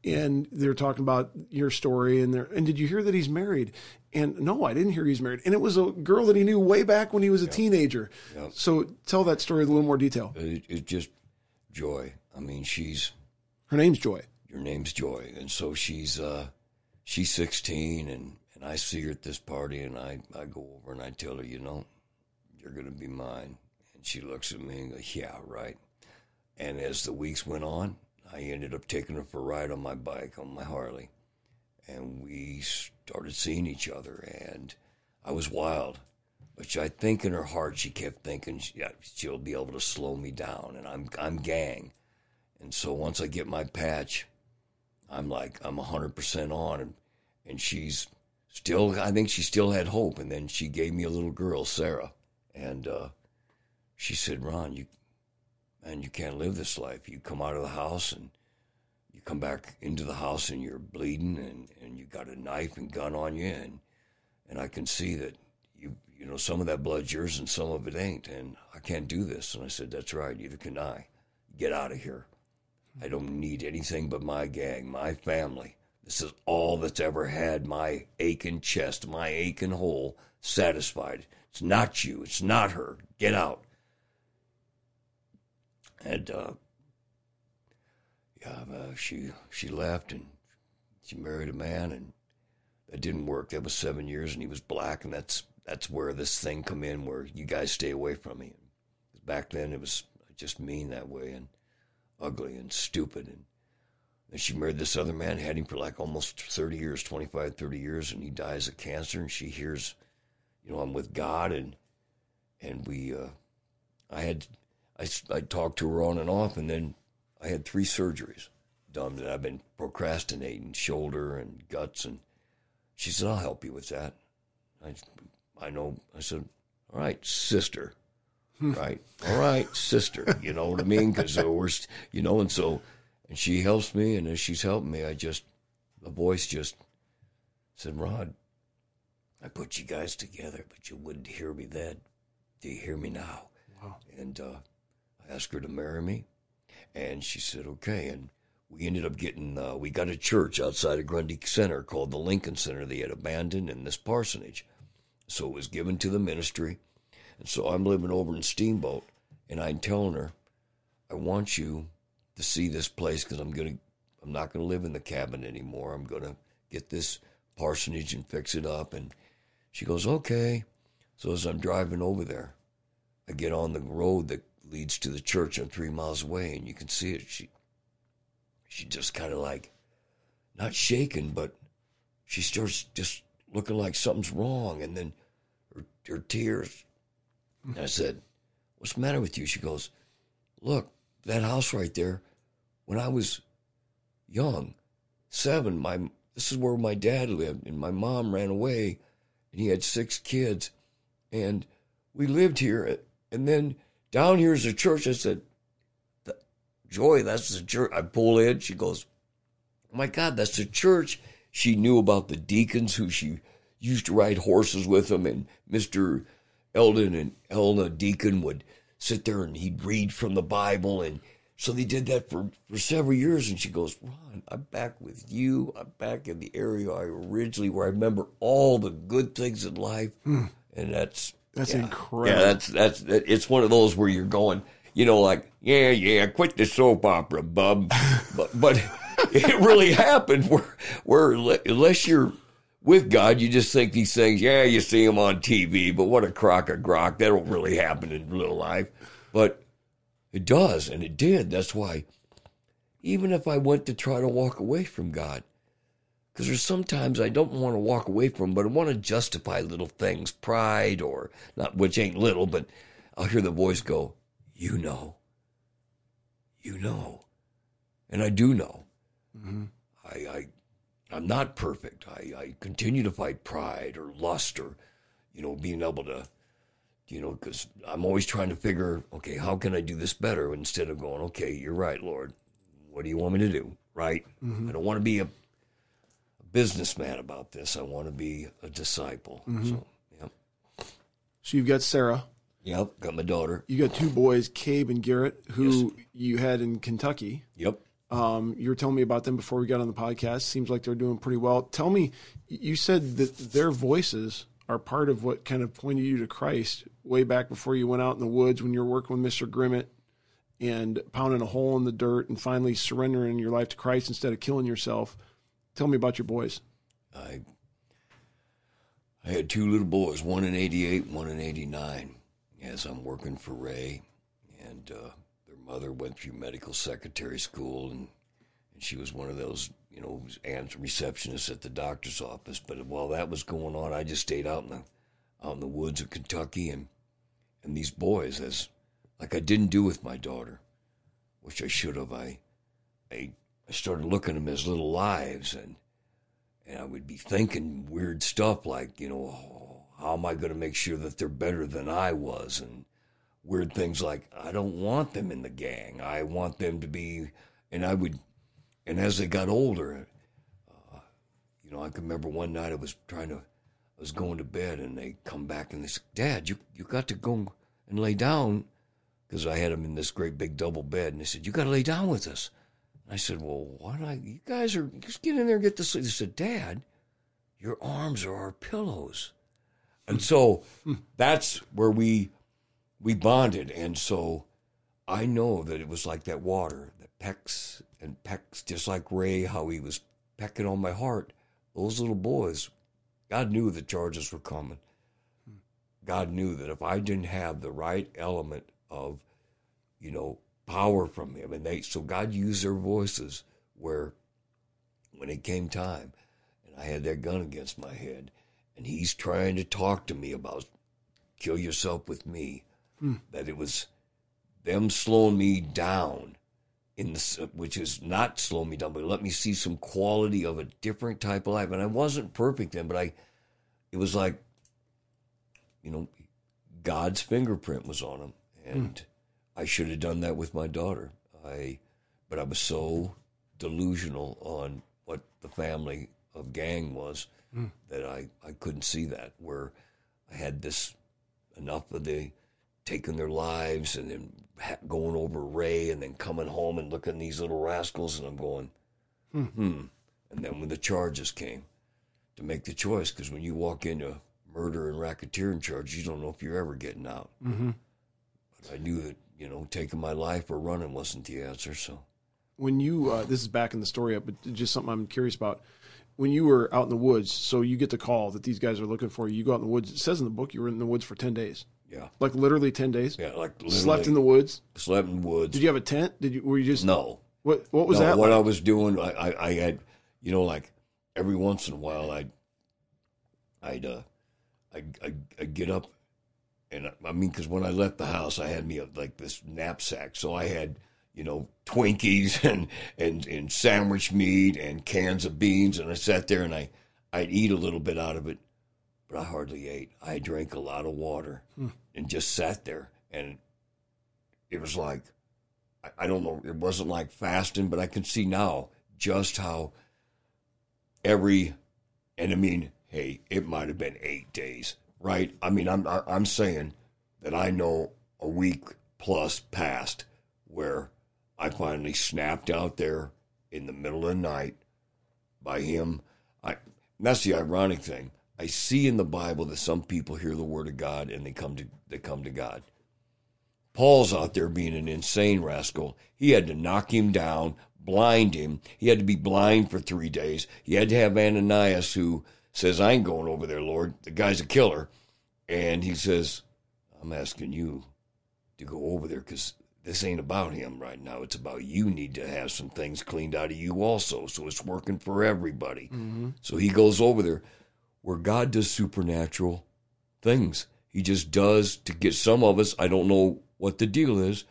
And they were talking about your story. And and did you hear that he's married? And no, I didn't hear he's married. And it was a girl that he knew way back when he was a yep. teenager. Yep. So tell that story in a little more detail. It's it just joy. I mean, she's... Her name's Joy. Your name's Joy. And so she's uh, she's sixteen, and, and I see her at this party, and I, I go over and I tell her, you know, you're going to be mine. And she looks at me and goes, yeah, right. And as the weeks went on, I ended up taking her for a ride on my bike, on my Harley. And we started seeing each other, and I was wild. Which I think in her heart she kept thinking, yeah, she'll be able to slow me down, and I'm I'm gang. And so once I get my patch, I'm like, I'm one hundred percent on. And, and she's still, I think she still had hope. And then she gave me a little girl, Sarah. And uh, she said, Ron, you, man, you can't live this life. You come out of the house and you come back into the house and you're bleeding and, and you got a knife and gun on you. And, and I can see that, you you know, some of that blood's yours and some of it ain't. And I can't do this. And I said, that's right. Neither can I. Get out of here. I don't need anything but my gang, my family. This is all that's ever had my aching chest, my aching hole satisfied. It's not you. It's not her. Get out. And uh, yeah, uh, she she left, and she married a man, and that didn't work. That was seven years, and he was black, and that's that's where this thing come in, where you guys stay away from me. Back then, it was just mean that way, and ugly and stupid. And then she married this other man, had him for like almost thirty years, twenty-five, thirty years, and he dies of cancer. And she hears, you know, I'm with God. And and we, uh, I had, I, I talked to her on and off, and then I had three surgeries done that I've been procrastinating, shoulder and guts. And she said, I'll help you with that. I, I know, I said, all right, sister. Right. All right, sister. You know what I mean? Because we're, you know, and so, and she helps me, and as she's helping me, I just, a voice just said, Rod, I put you guys together, but you wouldn't hear me then. Do you hear me now? Wow. And uh, I asked her to marry me, and she said, okay. And we ended up getting, uh, we got a church outside of Grundy Center called the Lincoln Center. They had abandoned in this parsonage. So it was given to the ministry. And so I'm living over in Steamboat, and I'm telling her, I want you to see this place because I'm gonna, I'm not going to live in the cabin anymore. I'm going to get this parsonage and fix it up. And she goes, okay. So as I'm driving over there, I get on the road that leads to the church. I'm three miles away, and you can see it. She, she just kind of like, not shaking, but she starts just looking like something's wrong. And then her, her tears... And I said, what's the matter with you? She goes, look, that house right there, when I was young, seven, my this is where my dad lived, and my mom ran away, and he had six kids, and we lived here, and then down here is a church. I said, Joy, that's the church. I pull in. She goes, oh, my God, that's the church. She knew about the deacons who she used to ride horses with them, and Mister Eldon and Elna Deacon would sit there and he'd read from the Bible. And so they did that for, for several years. And she goes, Ron, I'm back with you. I'm back in the area I originally where I remember all the good things in life. Mm. And that's... That's yeah, incredible. Yeah, that's, that's, it's one of those where you're going, you know, like, yeah, yeah, quit the soap opera, bub. but, but it really happened where, where unless you're... With God, you just think these things, yeah, you see them on T V, but what a crock of grok. That don't really happen in real life. But it does, and it did. That's why even if I went to try to walk away from God, because there's sometimes I don't want to walk away from him, but I want to justify little things, pride or not, which ain't little, but I'll hear the voice go, you know, you know. And I do know. Mm-hmm. I, I, I'm not perfect. I, I continue to fight pride or lust or, you know, being able to, you know, because I'm always trying to figure, okay, how can I do this better instead of going, okay, you're right, Lord. What do you want me to do? Right? Mm-hmm. I don't want to be a, a businessman about this. I want to be a disciple. Mm-hmm. So, yeah. So you've got Sarah. Yep, got my daughter. You got two boys, Cabe and Garrett, who yes. you had in Kentucky. Yep. Um, you were telling me about them before we got on the podcast. Seems like they're doing pretty well. Tell me, you said that their voices are part of what kind of pointed you to Christ way back before you went out in the woods when you were working with Mister Grimmett and pounding a hole in the dirt and finally surrendering your life to Christ instead of killing yourself. Tell me about your boys. I I had two little boys, one in eighty-eight, one in eighty-nine, as I'm working for Ray, and uh mother went through medical secretary school, and, and she was one of those, you know, receptionists at the doctor's office. But while that was going on, I just stayed out in the out in the woods of Kentucky, and and these boys, as like I didn't do with my daughter, which I should have. I I, I started looking at them as little lives, and and I would be thinking weird stuff like, you know, oh, how am I going to make sure that they're better than I was, and weird things like, I don't want them in the gang. I want them to be, and I would, and as they got older, uh, you know, I can remember one night I was trying to, I was going to bed, and they come back and they said, Dad, you, you got to go and lay down, because I had them in this great big double bed, and they said, you got to lay down with us. And I said, well, why don't I, you guys are, just get in there and get to sleep. They said, Dad, your arms are our pillows. And so that's where we, We bonded, and so I know that it was like that water that pecks and pecks, just like Ray, how he was pecking on my heart. Those little boys, God knew the charges were coming. God knew that if I didn't have the right element of, you know, power from him, and they, so God used their voices where when it came time, and I had that gun against my head, and he's trying to talk to me about kill yourself with me. Hmm. That it was them slowing me down, in the, which is not slowing me down, but let me see some quality of a different type of life. And I wasn't perfect then, but I, it was like you know, God's fingerprint was on him, and mm. I should have done that with my daughter. I, but I was so delusional on what the family of gang was mm. that I, I couldn't see that, where I had this enough of the taking their lives and then ha- going over Ray and then coming home and looking at these little rascals, and I'm going, mm. hmm. And then when the charges came, to make the choice, because when you walk into murder and racketeering charges, you don't know if you're ever getting out. Mm-hmm. But I knew that, you know, taking my life or running wasn't the answer, so. When you, uh, this is backing the story up, but just something I'm curious about. When you were out in the woods, so you get the call that these guys are looking for you, you go out in the woods. It says in the book you were in the woods for ten days. Yeah. Like literally ten days? Yeah, like literally. Slept in the woods? Slept in the woods. Did you have a tent? Did you? Were you just? No. What What was no, that what like? I was doing, I, I, I had, you know, like every once in a while I'd, I'd, uh, I'd, I'd, I'd get up. And I, I mean, because when I left the house, I had me a, like this knapsack. So I had, you know, Twinkies and, and, and sandwich meat and cans of beans. And I sat there and I, I'd eat a little bit out of it, but I hardly ate. I drank a lot of water hmm. and just sat there. And it was like, I, I don't know, it wasn't like fasting, but I can see now just how every, and I mean, hey, it might have been eight days, right? I mean, I'm, I'm saying that I know a week plus passed where I finally snapped out there in the middle of the night by him. I, that's the ironic thing. I see in the Bible that some people hear the word of God and they come to they come to God. Paul's out there being an insane rascal. He had to knock him down, blind him. He had to be blind for three days. He had to have Ananias, who says, I ain't going over there, Lord. The guy's a killer. And he says, I'm asking you to go over there because this ain't about him right now. It's about you need to have some things cleaned out of you also. So it's working for everybody. Mm-hmm. So he goes over there where God does supernatural things. He just does to get some of us. I don't know what the deal is,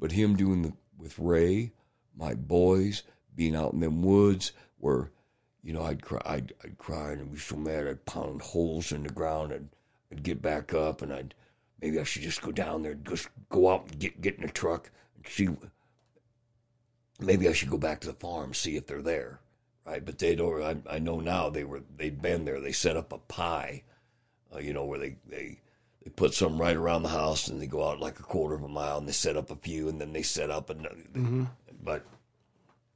but him doing the, with Ray, my boys, being out in them woods where, you know, I'd cry, I'd, I'd cry and I'd be so mad. I'd pound holes in the ground and I'd, I'd get back up and I'd, maybe I should just go down there, just go out and get, get in a truck and see. Maybe I should go back to the farm, see if they're there, right? But they don't. I, I know now they were. They'd been there. They set up a pie, uh, you know, where they, they they put some right around the house and they go out like a quarter of a mile and they set up a few and then they set up another. Mm-hmm. But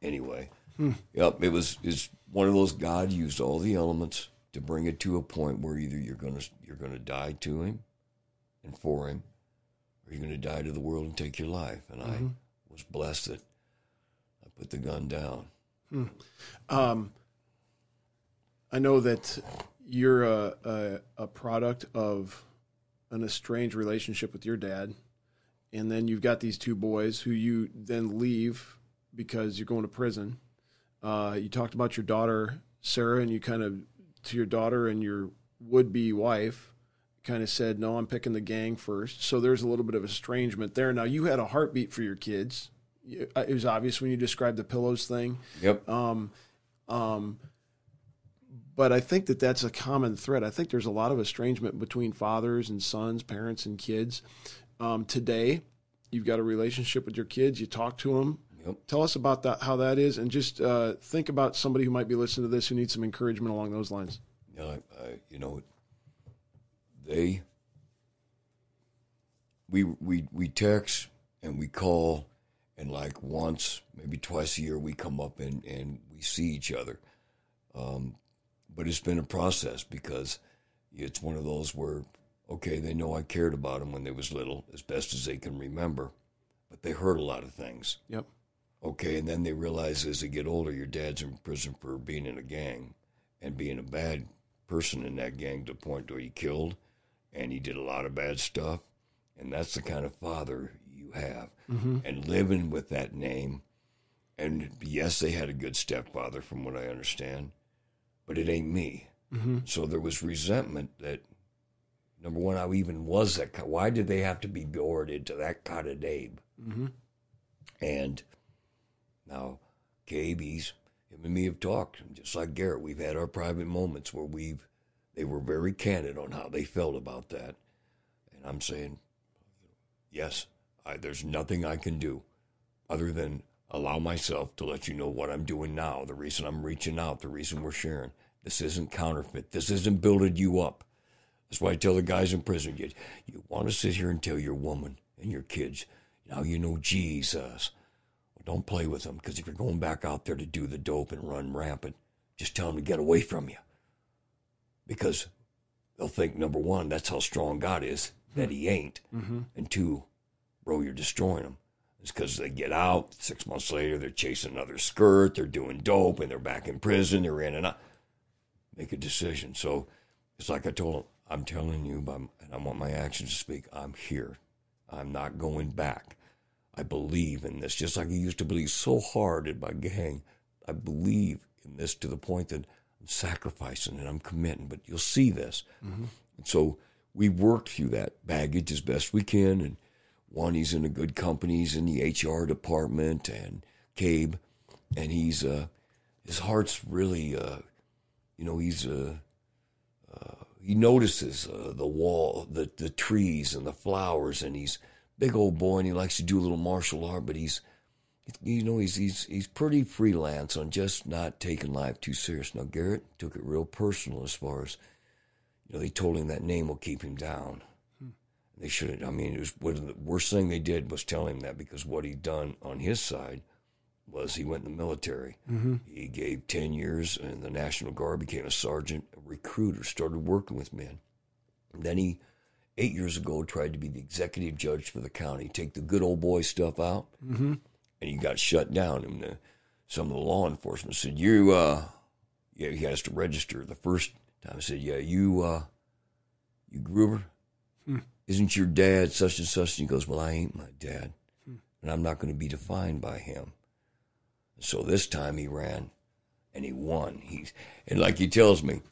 anyway, hmm. yep, it was is one of those. God used all the elements to bring it to a point where either you're gonna you're gonna die to him. And for him, or you're going to die to the world and take your life. And mm-hmm. I was blessed that I put the gun down. Hmm. Um, I know that you're a, a, a product of an estranged relationship with your dad. And then you've got these two boys who you then leave because you're going to prison. Uh, you talked about your daughter, Sarah, and you kind of, to your daughter and your would-be wife, kind of said, no, I'm picking the gang first. So there's a little bit of estrangement there. Now, you had a heartbeat for your kids. It was obvious when you described the pillows thing. Yep. Um, um, but I think that that's a common thread. I think there's a lot of estrangement between fathers and sons, parents and kids. Um, today, you've got a relationship with your kids. You talk to them. Yep. Tell us about that, how that is, and just uh, think about somebody who might be listening to this who needs some encouragement along those lines. Yeah, I, I, you know, They, we we we text and we call, and like once, maybe twice a year, we come up and, and we see each other. Um, but it's been a process because it's one of those where, okay, they know I cared about them when they was little, as best as they can remember, but they heard a lot of things. Yep. Okay, and then they realize as they get older, your dad's in prison for being in a gang and being a bad person in that gang to the point where he killed. And he did a lot of bad stuff. And that's the kind of father you have. Mm-hmm. And living with that name. And yes, they had a good stepfather from what I understand. But it ain't me. Mm-hmm. So there was resentment that, number one, I even was that. Why did they have to be gored to that kind of Dave? Mm-hmm. And now, Gabe, he's, him and me have talked. And just like Garrett, we've had our private moments where we've, they were very candid on how they felt about that. I'm saying, yes, I, there's nothing I can do other than allow myself to let you know what I'm doing now, the reason I'm reaching out, the reason we're sharing. This isn't counterfeit. This isn't building you up. That's why I tell the guys in prison, you, you want to sit here and tell your woman and your kids, now you know Jesus. Well, don't play with them, because if you're going back out there to do the dope and run rampant, just tell them to get away from you. Because they'll think, number one, that's how strong God is, that he ain't. Mm-hmm. And two, bro, you're destroying them. It's because they get out, six months later, they're chasing another skirt, they're doing dope, and they're back in prison, they're in and out. Make a decision. So it's like I told them, I'm telling you, and I want my actions to speak, I'm here. I'm not going back. I believe in this, just like I used to believe so hard in my gang. I believe in this to the point that I'm sacrificing and I'm committing, but you'll see this. Mm-hmm. And so we worked through that baggage as best we can, and one, he's in a good company, he's in the H R department, and Cabe, and he's, uh, his heart's really, uh, you know, he's, uh, uh, he notices uh, the wall, the, the trees and the flowers, and he's big old boy, and he likes to do a little martial art, but he's, you know, he's he's he's pretty freelance on just not taking life too serious. Now, Garrett took it real personal as far as, you know, they told him that name will keep him down. Hmm. They shouldn't. I mean, it was what the worst thing they did was tell him that, because what he'd done on his side was he went in the military. Mm-hmm. He gave ten years in the National Guard, became a sergeant, a recruiter, started working with men. And then he, eight years ago, tried to be the executive judge for the county, take the good old boy stuff out. Mm-hmm. And he got shut down, and the, some of the law enforcement said, you, uh, yeah, he has to register. The first time I said, yeah, you, uh, you Gruber, hmm. isn't your dad such and such? And he goes, well, I ain't my dad, hmm. and I'm not going to be defined by him. So this time he ran, and he won. He's, and like he tells me,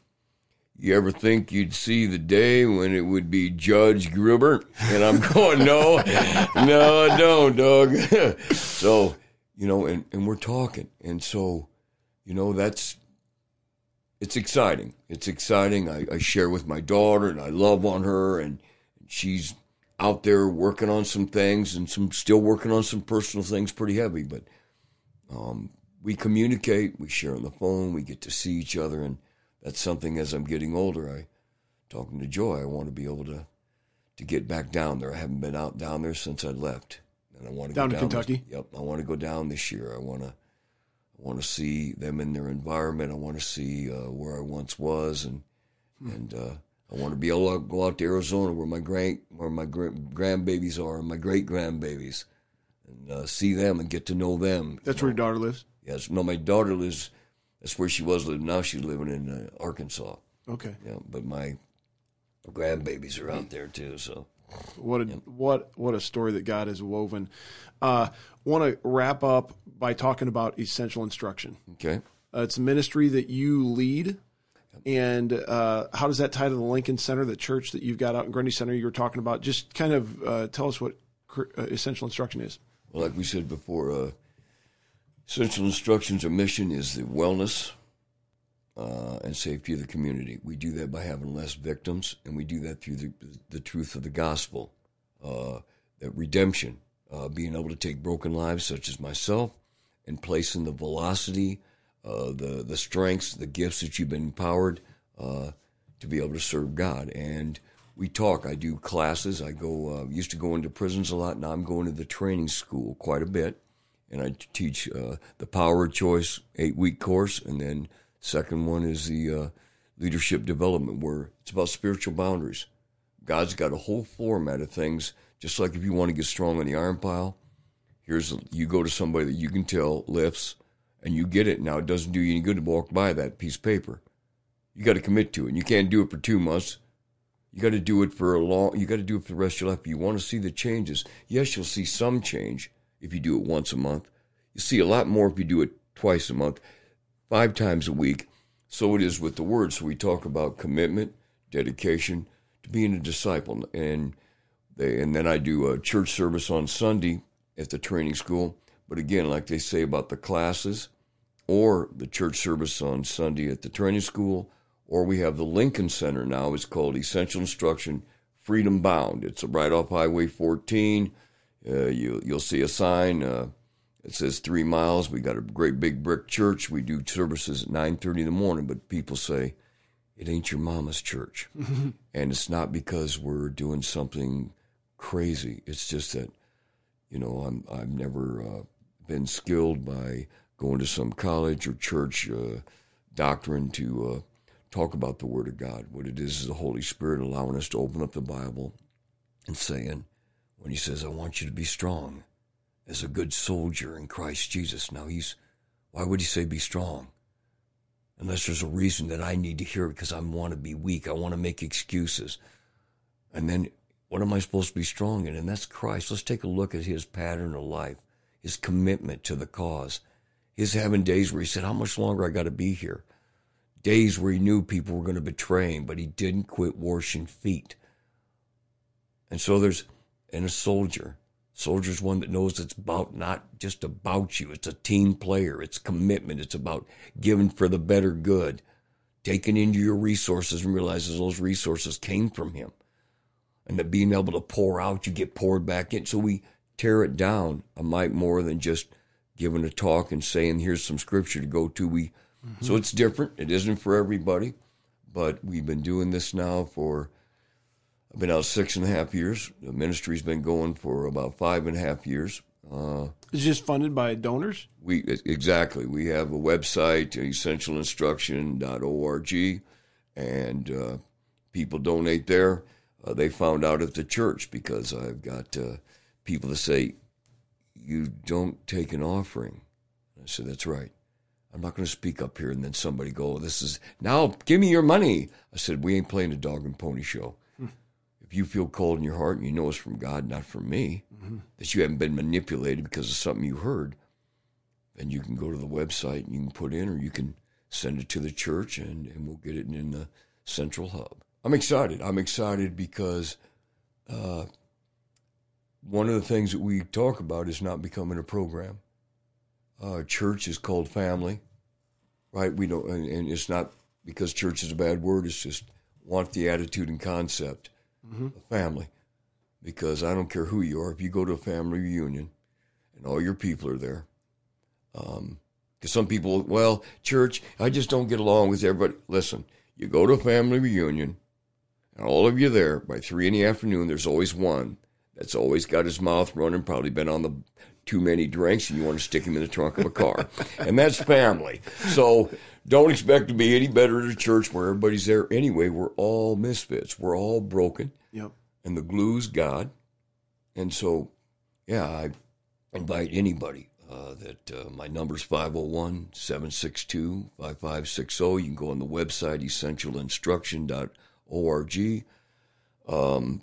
you ever think you'd see the day when it would be Judge Gruber? And I'm going, no, no, I don't, dog. So, you know, and, and we're talking. And so, you know, that's, it's exciting. It's exciting. I, I share with my daughter, and I love on her, and she's out there working on some things, and some still working on some personal things pretty heavy. But um, we communicate, we share on the phone, we get to see each other, and that's something as I'm getting older, I, talking to Joy, I want to be able to, to get back down there. I haven't been out down there since I left. And I want to down go down to Kentucky? This, yep. I want to go down this year. I want to, I want to see them in their environment. I want to see uh, where I once was. And, hmm. and uh, I want to be able to go out to Arizona where my grand, where my grand, grandbabies are, and my great grandbabies, and uh, see them and get to know them. That's you where know. Your daughter lives? Yes. No, my daughter lives. That's where she was living. Now she's living in uh, Arkansas. Okay. Yeah, but my grandbabies are out there too. So, what a yeah. what what a story that God has woven. Uh, want to wrap up by talking about Essential Instruction. Okay. Uh, it's a ministry that you lead, and uh, how does that tie to the Lincoln Center, the church that you've got out in Grundy Center? You were talking about. Just kind of uh, tell us what Essential Instruction is. Well, like we said before. Uh, Essential Instruction's mission is the wellness uh, and safety of the community. We do that by having less victims, and we do that through the, the truth of the gospel, uh, that redemption, uh, being able to take broken lives such as myself and place in the velocity, uh, the, the strengths, the gifts that you've been empowered uh, to be able to serve God. And we talk. I do classes. I go uh, used to go into prisons a lot. Now I'm going to the training school quite a bit. And I teach uh, the Power of Choice eight-week course, and then second one is the uh, leadership development, where it's about spiritual boundaries. God's got a whole format of things, just like if you want to get strong on the iron pile, here's a, you go to somebody that you can tell lifts, and you get it. Now, it doesn't do you any good to walk by that piece of paper. You got to commit to it, and you can't do it for two months. You got to do it for a long. You got to do it for the rest of your life. You want to see the changes. Yes, you'll see some change. If you do it once a month, you see a lot more if you do it twice a month, five times a week. So it is with the Word. So we talk about commitment, dedication to being a disciple. And they, and then I do a church service on Sunday at the training school. But again, like they say about the classes or the church service on Sunday at the training school, or we have the Lincoln Center now. It's called Essential Instruction Freedom Bound. It's right off Highway fourteen. Uh, you, you'll see a sign. Uh, it says three miles. We got a great big brick church. We do services at nine thirty in the morning, but people say, it ain't your mama's church. And it's not because we're doing something crazy. It's just that, you know, I'm, I've never uh, been skilled by going to some college or church uh, doctrine to uh, talk about the Word of God. What it is is the Holy Spirit allowing us to open up the Bible and saying, when he says, I want you to be strong as a good soldier in Christ Jesus. Now, he's, why would he say be strong? Unless there's a reason that I need to hear it because I want to be weak. I want to make excuses. And then what am I supposed to be strong in? And that's Christ. Let's take a look at his pattern of life, his commitment to the cause, his having days where he said, how much longer I got to be here? Days where he knew people were going to betray him, but he didn't quit washing feet. And so there's, and a soldier. Soldier's one that knows it's about not just about you. It's a team player. It's commitment. It's about giving for the better good, taking into your resources and realizing those resources came from him. And that being able to pour out, you get poured back in. So we tear it down a mite more than just giving a talk and saying, here's some scripture to go to. We mm-hmm. So it's different. It isn't for everybody, but we've been doing this now for I've been out six and a half years. The ministry's been going for about five and a half years. Uh, it's just funded by donors? We exactly. We have a website, essential instruction dot org, and uh, people donate there. Uh, they found out at the church because I've got uh, people that say, you don't take an offering. I said, that's right. I'm not going to speak up here and then somebody go, this is, now give me your money. I said, we ain't playing a dog and pony show. You feel cold in your heart and you know it's from God, not from me, mm-hmm. that you haven't been manipulated because of something you heard, then you can go to the website and you can put in or you can send it to the church and, and we'll get it in the central hub. I'm excited. I'm excited because uh, one of the things that we talk about is not becoming a program. Uh, church is called family, right? We don't, and, and it's not because church is a bad word. It's just want the attitude and concept. Mm-hmm. A family, because I don't care who you are. If you go to a family reunion and all your people are there, because um, some people, well, church, I just don't get along with everybody. Listen, you go to a family reunion and all of you there by three in the afternoon, there's always one that's always got his mouth running, probably been on the too many drinks, and you want to stick him in the trunk of a car. And that's family. So don't expect to be any better at a church where everybody's there. Anyway, we're all misfits. We're all broken. Yep. And the glue's God. And so, yeah, I invite anybody uh, that uh, my number's five oh one, seven six two, five five six oh. You can go on the website, essential instruction dot org. Um,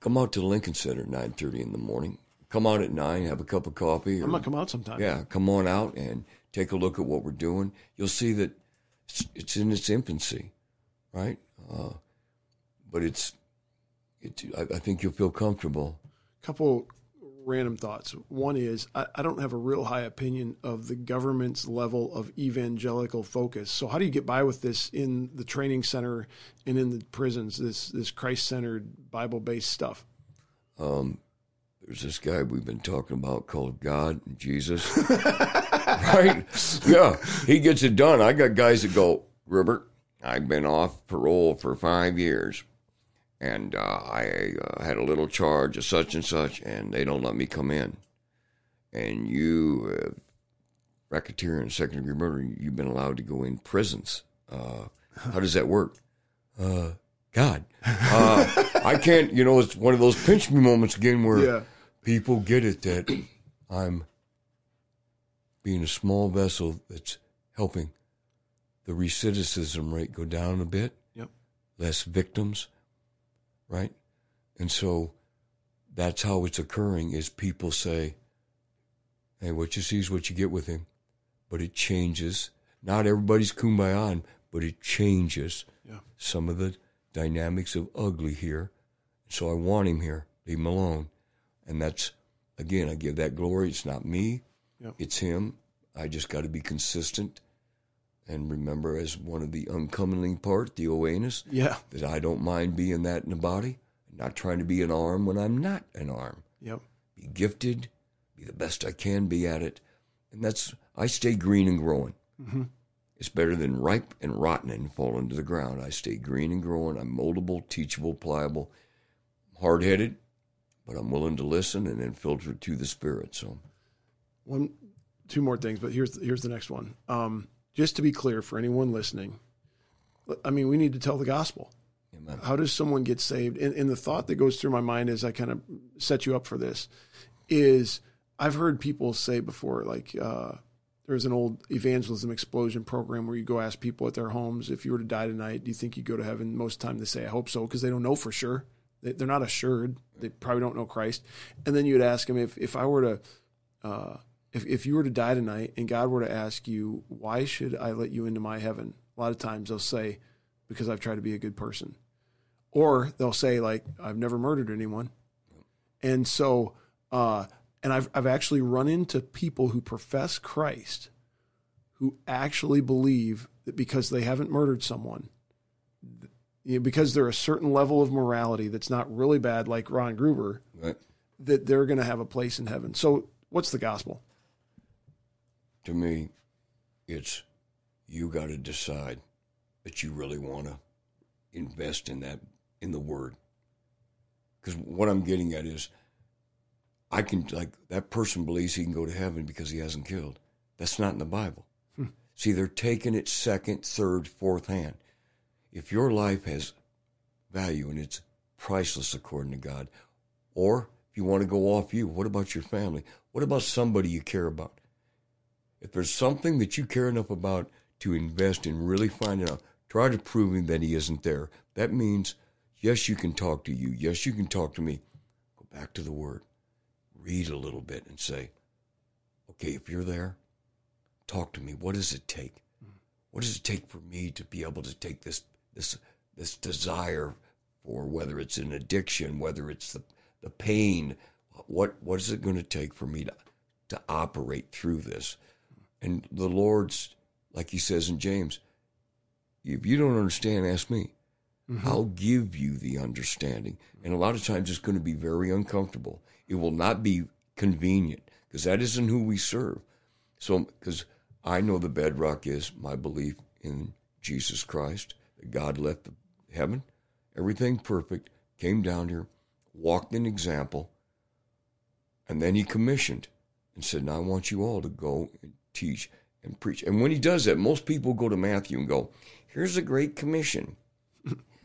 come out to the Lincoln Center at nine thirty in the morning. Come out at nine, have a cup of coffee. Or, I'm going to come out sometime. Yeah, come on out and take a look at what we're doing. You'll see that it's, it's in its infancy, right? Uh, but it's, it, I, I think you'll feel comfortable. A couple random thoughts. One is I, I don't have a real high opinion of the government's level of evangelical focus. So how do you get by with this in the training center and in the prisons, this, this Christ-centered, Bible-based stuff? Um. There's this guy we've been talking about called God and Jesus, right? Yeah, he gets it done. I got guys that go, Robert, I've been off parole for five years, and uh, I uh, had a little charge of such and such, and they don't let me come in. And you, uh, racketeer and second-degree murder, you've been allowed to go in prisons. Uh, how does that work? Uh, God. Uh, I can't, you know, it's one of those pinch me moments again where... Yeah. People get it that I'm being a small vessel that's helping the recidivism rate go down a bit, yep. Less victims, right? And so that's how it's occurring is people say, hey, what you see is what you get with him, but it changes. Not everybody's kumbaya, but it changes yeah. some of the dynamics of ugly here. So I want him here, leave him alone. And that's, again, I give that glory. It's not me. Yep. It's him. I just got to be consistent And remember, as one of the uncommoning part, the awareness, yeah, that I don't mind being that in the body, not trying to be an arm when I'm not an arm. Yep. Be gifted, be the best I can be at it. And that's, I stay green and growing. Mm-hmm. It's better than ripe and rotten and falling to the ground. I stay green and growing. I'm moldable, teachable, pliable, hard-headed, but I'm willing to listen and then filter to the Spirit. So, one, two more things, but here's here's the next one. Um, Just to be clear for anyone listening, I mean, we need to tell the gospel. Amen. How does someone get saved? And, and the thought that goes through my mind as I kind of set you up for this is I've heard people say before, like uh, there's an old evangelism explosion program where you go ask people at their homes, if you were to die tonight, do you think you'd go to heaven? Most of the time they say, I hope so, because they don't know for sure. They, they're not assured. They probably don't know Christ. And then you would ask them, if, if I were to... Uh, If if you were to die tonight and God were to ask you, why should I let you into my heaven? A lot of times they'll say, because I've tried to be a good person. Or they'll say, like, I've never murdered anyone. And so, uh, and I've I've actually run into people who profess Christ who actually believe that because they haven't murdered someone, you know, because they're a certain level of morality that's not really bad, like Ron Gruber, right, that they're going to have a place in heaven. So what's the gospel? To me, it's you got to decide that you really want to invest in that, in the Word. Because what I'm getting at is I can, like, that person believes he can go to heaven because he hasn't killed. That's not in the Bible. Hmm. See, they're taking it second, third, fourth hand. If your life has value and it's priceless according to God, or if you want to go off you, what about your family? What about somebody you care about? If there's something that you care enough about to invest in really finding out, try to prove him that he isn't there. That means, yes, you can talk to you. Yes, you can talk to me. Go back to the Word. Read a little bit and say, okay, if you're there, talk to me. What does it take? What does it take for me to be able to take this this this desire for, whether it's an addiction, whether it's the, the pain, what what is it going to take for me to, to operate through this? And the Lord's, like he says in James, if you don't understand, ask me. Mm-hmm. I'll give you the understanding. And a lot of times it's going to be very uncomfortable. It will not be convenient, because that isn't who we serve. So, because I know the bedrock is my belief in Jesus Christ, that God left heaven, everything perfect, came down here, walked an example, and then he commissioned and said, now I want you all to go and teach and preach. And when he does that, most people go to Matthew and go, here's a great commission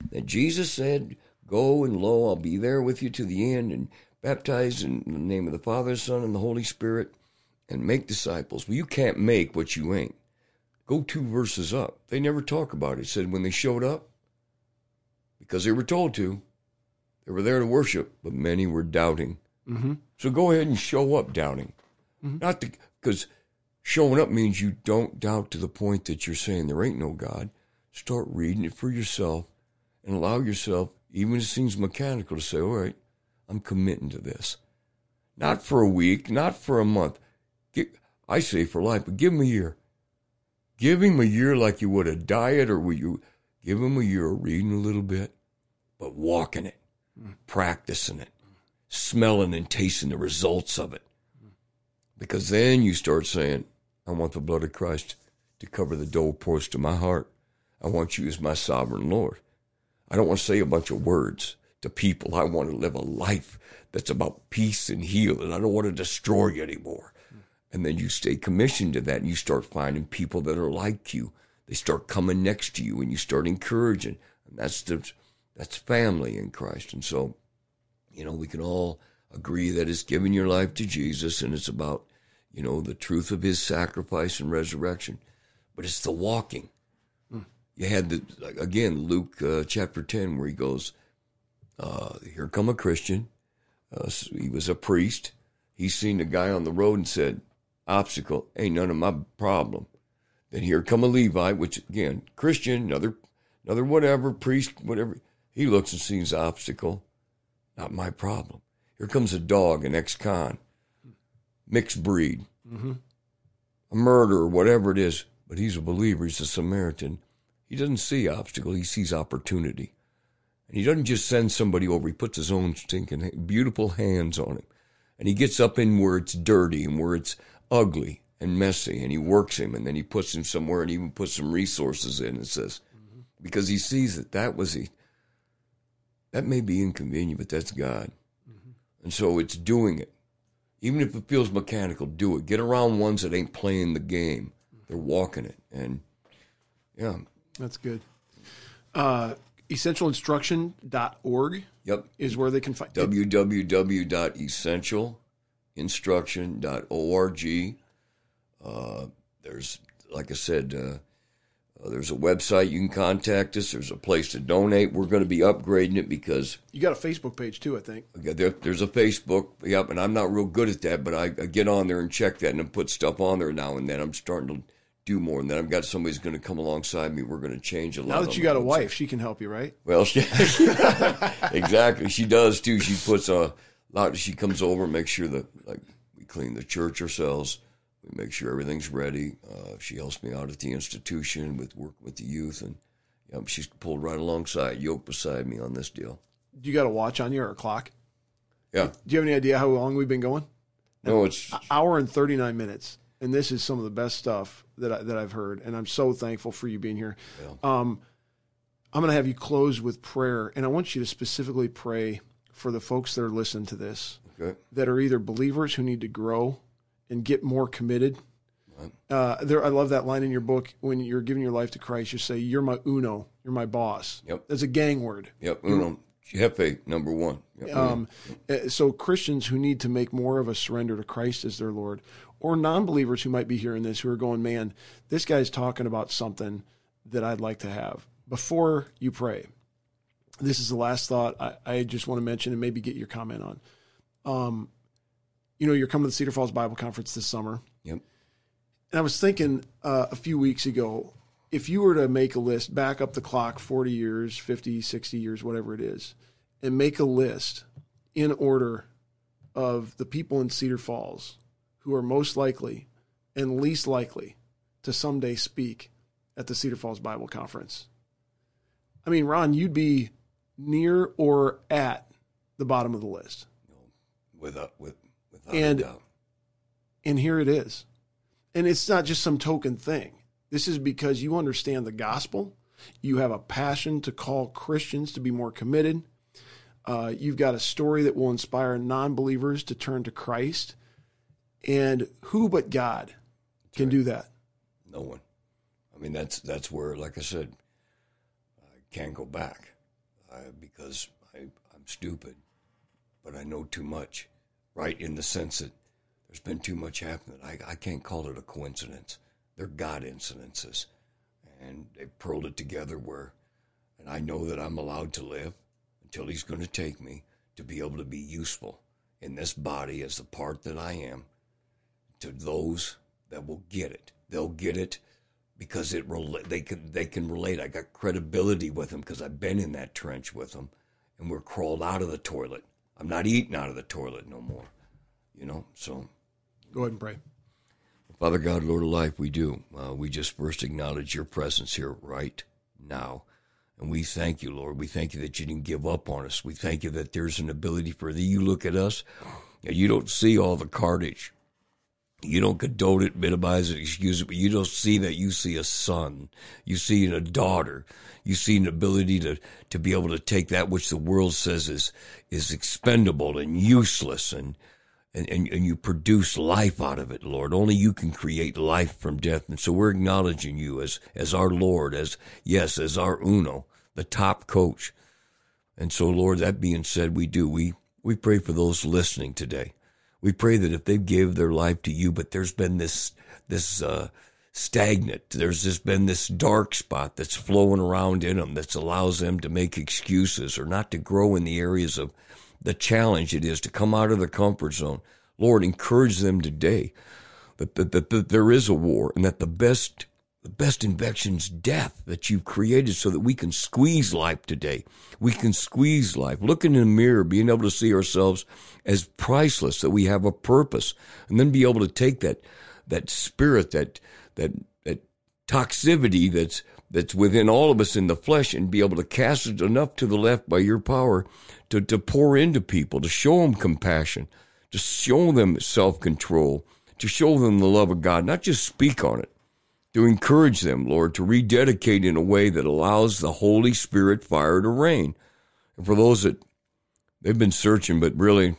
that Jesus said, go and lo, I'll be there with you to the end, and baptize in the name of the Father, Son, and the Holy Spirit, and make disciples. Well, you can't make what you ain't. Go two verses up. They never talk about it. It said when they showed up, because they were told to, they were there to worship, but many were doubting. Mm-hmm. So go ahead and show up doubting. Mm-hmm. Not to, because showing up means you don't doubt to the point that you're saying there ain't no God. Start reading it for yourself and allow yourself, even if it seems mechanical, to say, all right, I'm committing to this. Not for a week, not for a month. Get, I say for life, but give him a year. Give him a year like you would a diet, or would you give him a year of reading a little bit, but walking it, mm. practicing it, smelling and tasting the results of it. Because then you start saying, I want the blood of Christ to cover the doorpost of my heart. I want you as my sovereign Lord. I don't want to say a bunch of words to people. I want to live a life that's about peace and healing. I don't want to destroy you anymore. And then you stay commissioned to that, and you start finding people that are like you. They start coming next to you, and you start encouraging. And that's the, that's family in Christ. And so, you know, we can all agree that it's giving your life to Jesus, and it's about, you know, the truth of his sacrifice and resurrection, but it's the walking. Mm. You had the, again, Luke uh, chapter ten, where he goes, uh, here come a Christian. Uh, he was a priest. He seen a guy on the road and said, obstacle, ain't none of my problem. Then here come a Levite, which again, Christian, another, another whatever, priest, whatever. He looks and sees obstacle, not my problem. Here comes a dog, an ex-con, mixed breed, mm-hmm. a murderer, whatever it is. but he's a believer. He's a Samaritan. He doesn't see obstacle. He sees opportunity. And he doesn't just send somebody over. He puts his own stinking beautiful hands on him. And he gets up in where it's dirty and where it's ugly and messy, and he works him, and then he puts him somewhere and even puts some resources in and says, mm-hmm. because he sees that that was he. That may be inconvenient, but that's God. Mm-hmm. And so it's doing it. Even if it feels mechanical, do it. Get around ones that ain't playing the game. They're walking it. And, yeah. That's good. Uh, essential instruction dot org yep. is where they can find it. w w w dot essential instruction dot org Uh, there's, like I said, uh, uh, there's a website. You can contact us. There's a place to donate. We're going to be upgrading it because... You got a Facebook page, too, I think. There, there's a Facebook. Yep, and I'm not real good at that, but I, I get on there and check that and I put stuff on there now and then. I'm starting to do more, and then I've got somebody's going to come alongside me. We're going to change a lot. Now that you got a wife, she can help you, right? Well, she, exactly. She does, too. She puts a lot. She comes over and makes sure that like we clean the church ourselves. We make sure everything's ready. Uh, she helps me out at the institution with work with the youth, and you know, she's pulled right alongside, yoked beside me on this deal. Do you got a watch on you or a clock? Yeah. Do you have any idea how long we've been going? No, it's an hour and thirty-nine minutes, and this is some of the best stuff that I, that I've heard, and I'm so thankful for you being here. Yeah. Um, I'm going to have you close with prayer, and I want you to specifically pray for the folks that are listening to this, okay. that are either believers who need to grow and get more committed. Uh, there, I love that line in your book. When you're giving your life to Christ, you say, you're my uno, you're my boss. Yep. That's a gang word. Yep, uno, jefe, number one. Yep. Um, yep. So Christians who need to make more of a surrender to Christ as their Lord, or non-believers who might be hearing this, who are going, man, this guy's talking about something that I'd like to have. Before you pray, this is the last thought I, I just want to mention and maybe get your comment on. Um, You know, you're coming to the Cedar Falls Bible Conference this summer. Yep. And I was thinking uh, a few weeks ago, if you were to make a list, back up the clock forty years, fifty, sixty years, whatever it is, and make a list in order of the people in Cedar Falls who are most likely and least likely to someday speak at the Cedar Falls Bible Conference. I mean, Ron, you'd be near or at the bottom of the list. With a, with And and here it is. And it's not just some token thing. This is because you understand the gospel. You have a passion to call Christians to be more committed. Uh, you've got a story that will inspire non-believers to turn to Christ. And who but God that's can right. do that? No one. I mean, that's that's where, like I said, I can't go back I, because I, I'm stupid, but I know too much. Right, in the sense that there's been too much happening. I, I can't call it a coincidence. They're God incidences. And they've pearled it together where, and I know that I'm allowed to live until he's going to take me to be able to be useful in this body as the part that I am to those that will get it. They'll get it because it they can, they can relate. I got credibility with them because I've been in that trench with them, and we're crawled out of the toilet. I'm not eating out of the toilet no more, you know, so. Go ahead and pray. Father God, Lord of life, we do. Uh, we just first acknowledge your presence here right now. And we thank you, Lord. We thank you that you didn't give up on us. We thank you that there's an ability for thee. You look at us, and you don't see all the carnage. You don't condone it, minimize it, excuse it, but you don't see that. You see a son. You see a daughter. You see an ability to, to be able to take that which the world says is is expendable and useless, and, and, and, and you produce life out of it, Lord. Only you can create life from death. And so we're acknowledging you as, as our Lord, as, yes, as our Uno, the top coach. And so, Lord, that being said, we do. We, we pray for those listening today. We pray that if they give their life to you, but there's been this this uh, stagnant, there's just been this dark spot that's flowing around in them that allows them to make excuses or not to grow in the areas of the challenge it is to come out of the comfort zone. Lord, encourage them today that, that, that, that there is a war, and that the best the best invention's death, that you've created so that we can squeeze life today. We can squeeze life. Looking in the mirror, being able to see ourselves as priceless, that we have a purpose, and then be able to take that that spirit, that that that toxicity that's that's within all of us in the flesh and be able to cast it enough to the left by your power to, to pour into people, to show them compassion, to show them self-control, to show them the love of God, not just speak on it, to encourage them, Lord, to rededicate in a way that allows the Holy Spirit fire to reign. And for those that they've been searching but really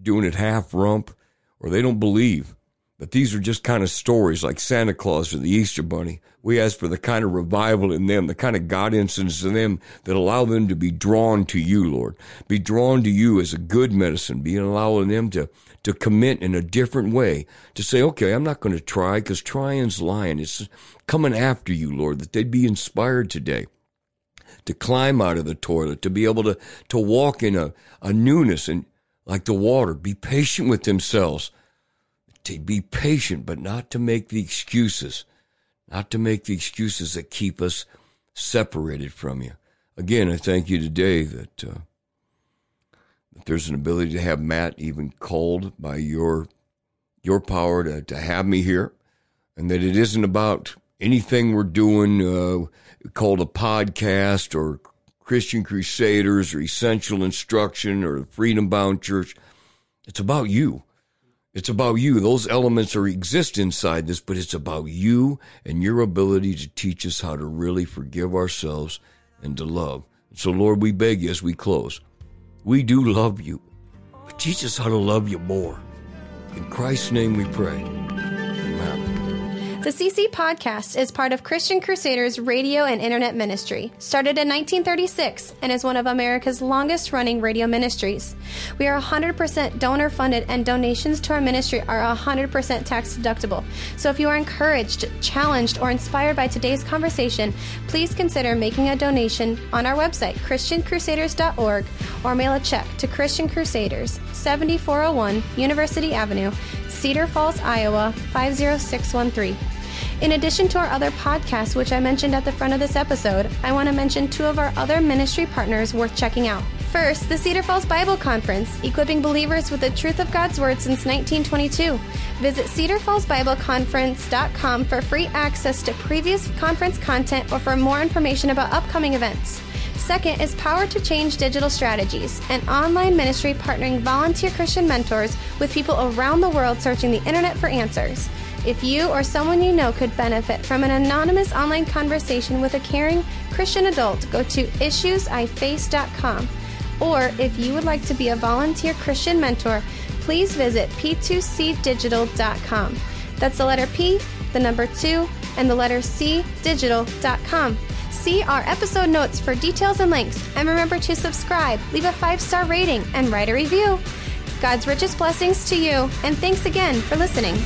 doing it half-rump, or they don't believe, but these are just kind of stories like Santa Claus or the Easter Bunny. We ask for the kind of revival in them, the kind of God incidents in them that allow them to be drawn to you, Lord. Be drawn to you as a good medicine, be allowing them to, to commit in a different way, to say, okay, I'm not going to try because trying's lying. It's coming after you, Lord, that they'd be inspired today to climb out of the toilet, to be able to, to walk in a, a newness and like the water, be patient with themselves. To be patient, but not to make the excuses, not to make the excuses that keep us separated from you. Again, I thank you today that, uh, that there's an ability to have Matt even called by your your power to, to have me here, and that it isn't about anything we're doing uh, called a podcast or Christian Crusaders or Essential Instruction or Freedom Bound Church. It's about you. It's about you. Those elements are exist inside this, but it's about you and your ability to teach us how to really forgive ourselves and to love. So, Lord, we beg you as we close. We do love you, but teach us how to love you more. In Christ's name we pray. Amen. The C C Podcast is part of Christian Crusaders Radio and Internet Ministry, started in nineteen thirty-six and is one of America's longest-running radio ministries. We are one hundred percent donor-funded, and donations to our ministry are one hundred percent tax-deductible. So if you are encouraged, challenged, or inspired by today's conversation, please consider making a donation on our website, christian crusaders dot org, or mail a check to Christian Crusaders, seventy-four oh one University Avenue, Cedar Falls, Iowa, five oh six one three. In addition to our other podcasts, which I mentioned at the front of this episode, I want to mention two of our other ministry partners worth checking out. First, the Cedar Falls Bible Conference, equipping believers with the truth of God's Word since nineteen twenty-two. Visit cedar falls bible conference dot com for free access to previous conference content or for more information about upcoming events. Second is Power to Change Digital Strategies, an online ministry partnering volunteer Christian mentors with people around the world searching the internet for answers. If you or someone you know could benefit from an anonymous online conversation with a caring Christian adult, go to issues I face dot com. Or if you would like to be a volunteer Christian mentor, please visit p two c digital dot com. That's the letter P, the number two, and the letter C, digital dot com. See our episode notes for details and links. And remember to subscribe, leave a five-star rating, and write a review. God's richest blessings to you, and thanks again for listening.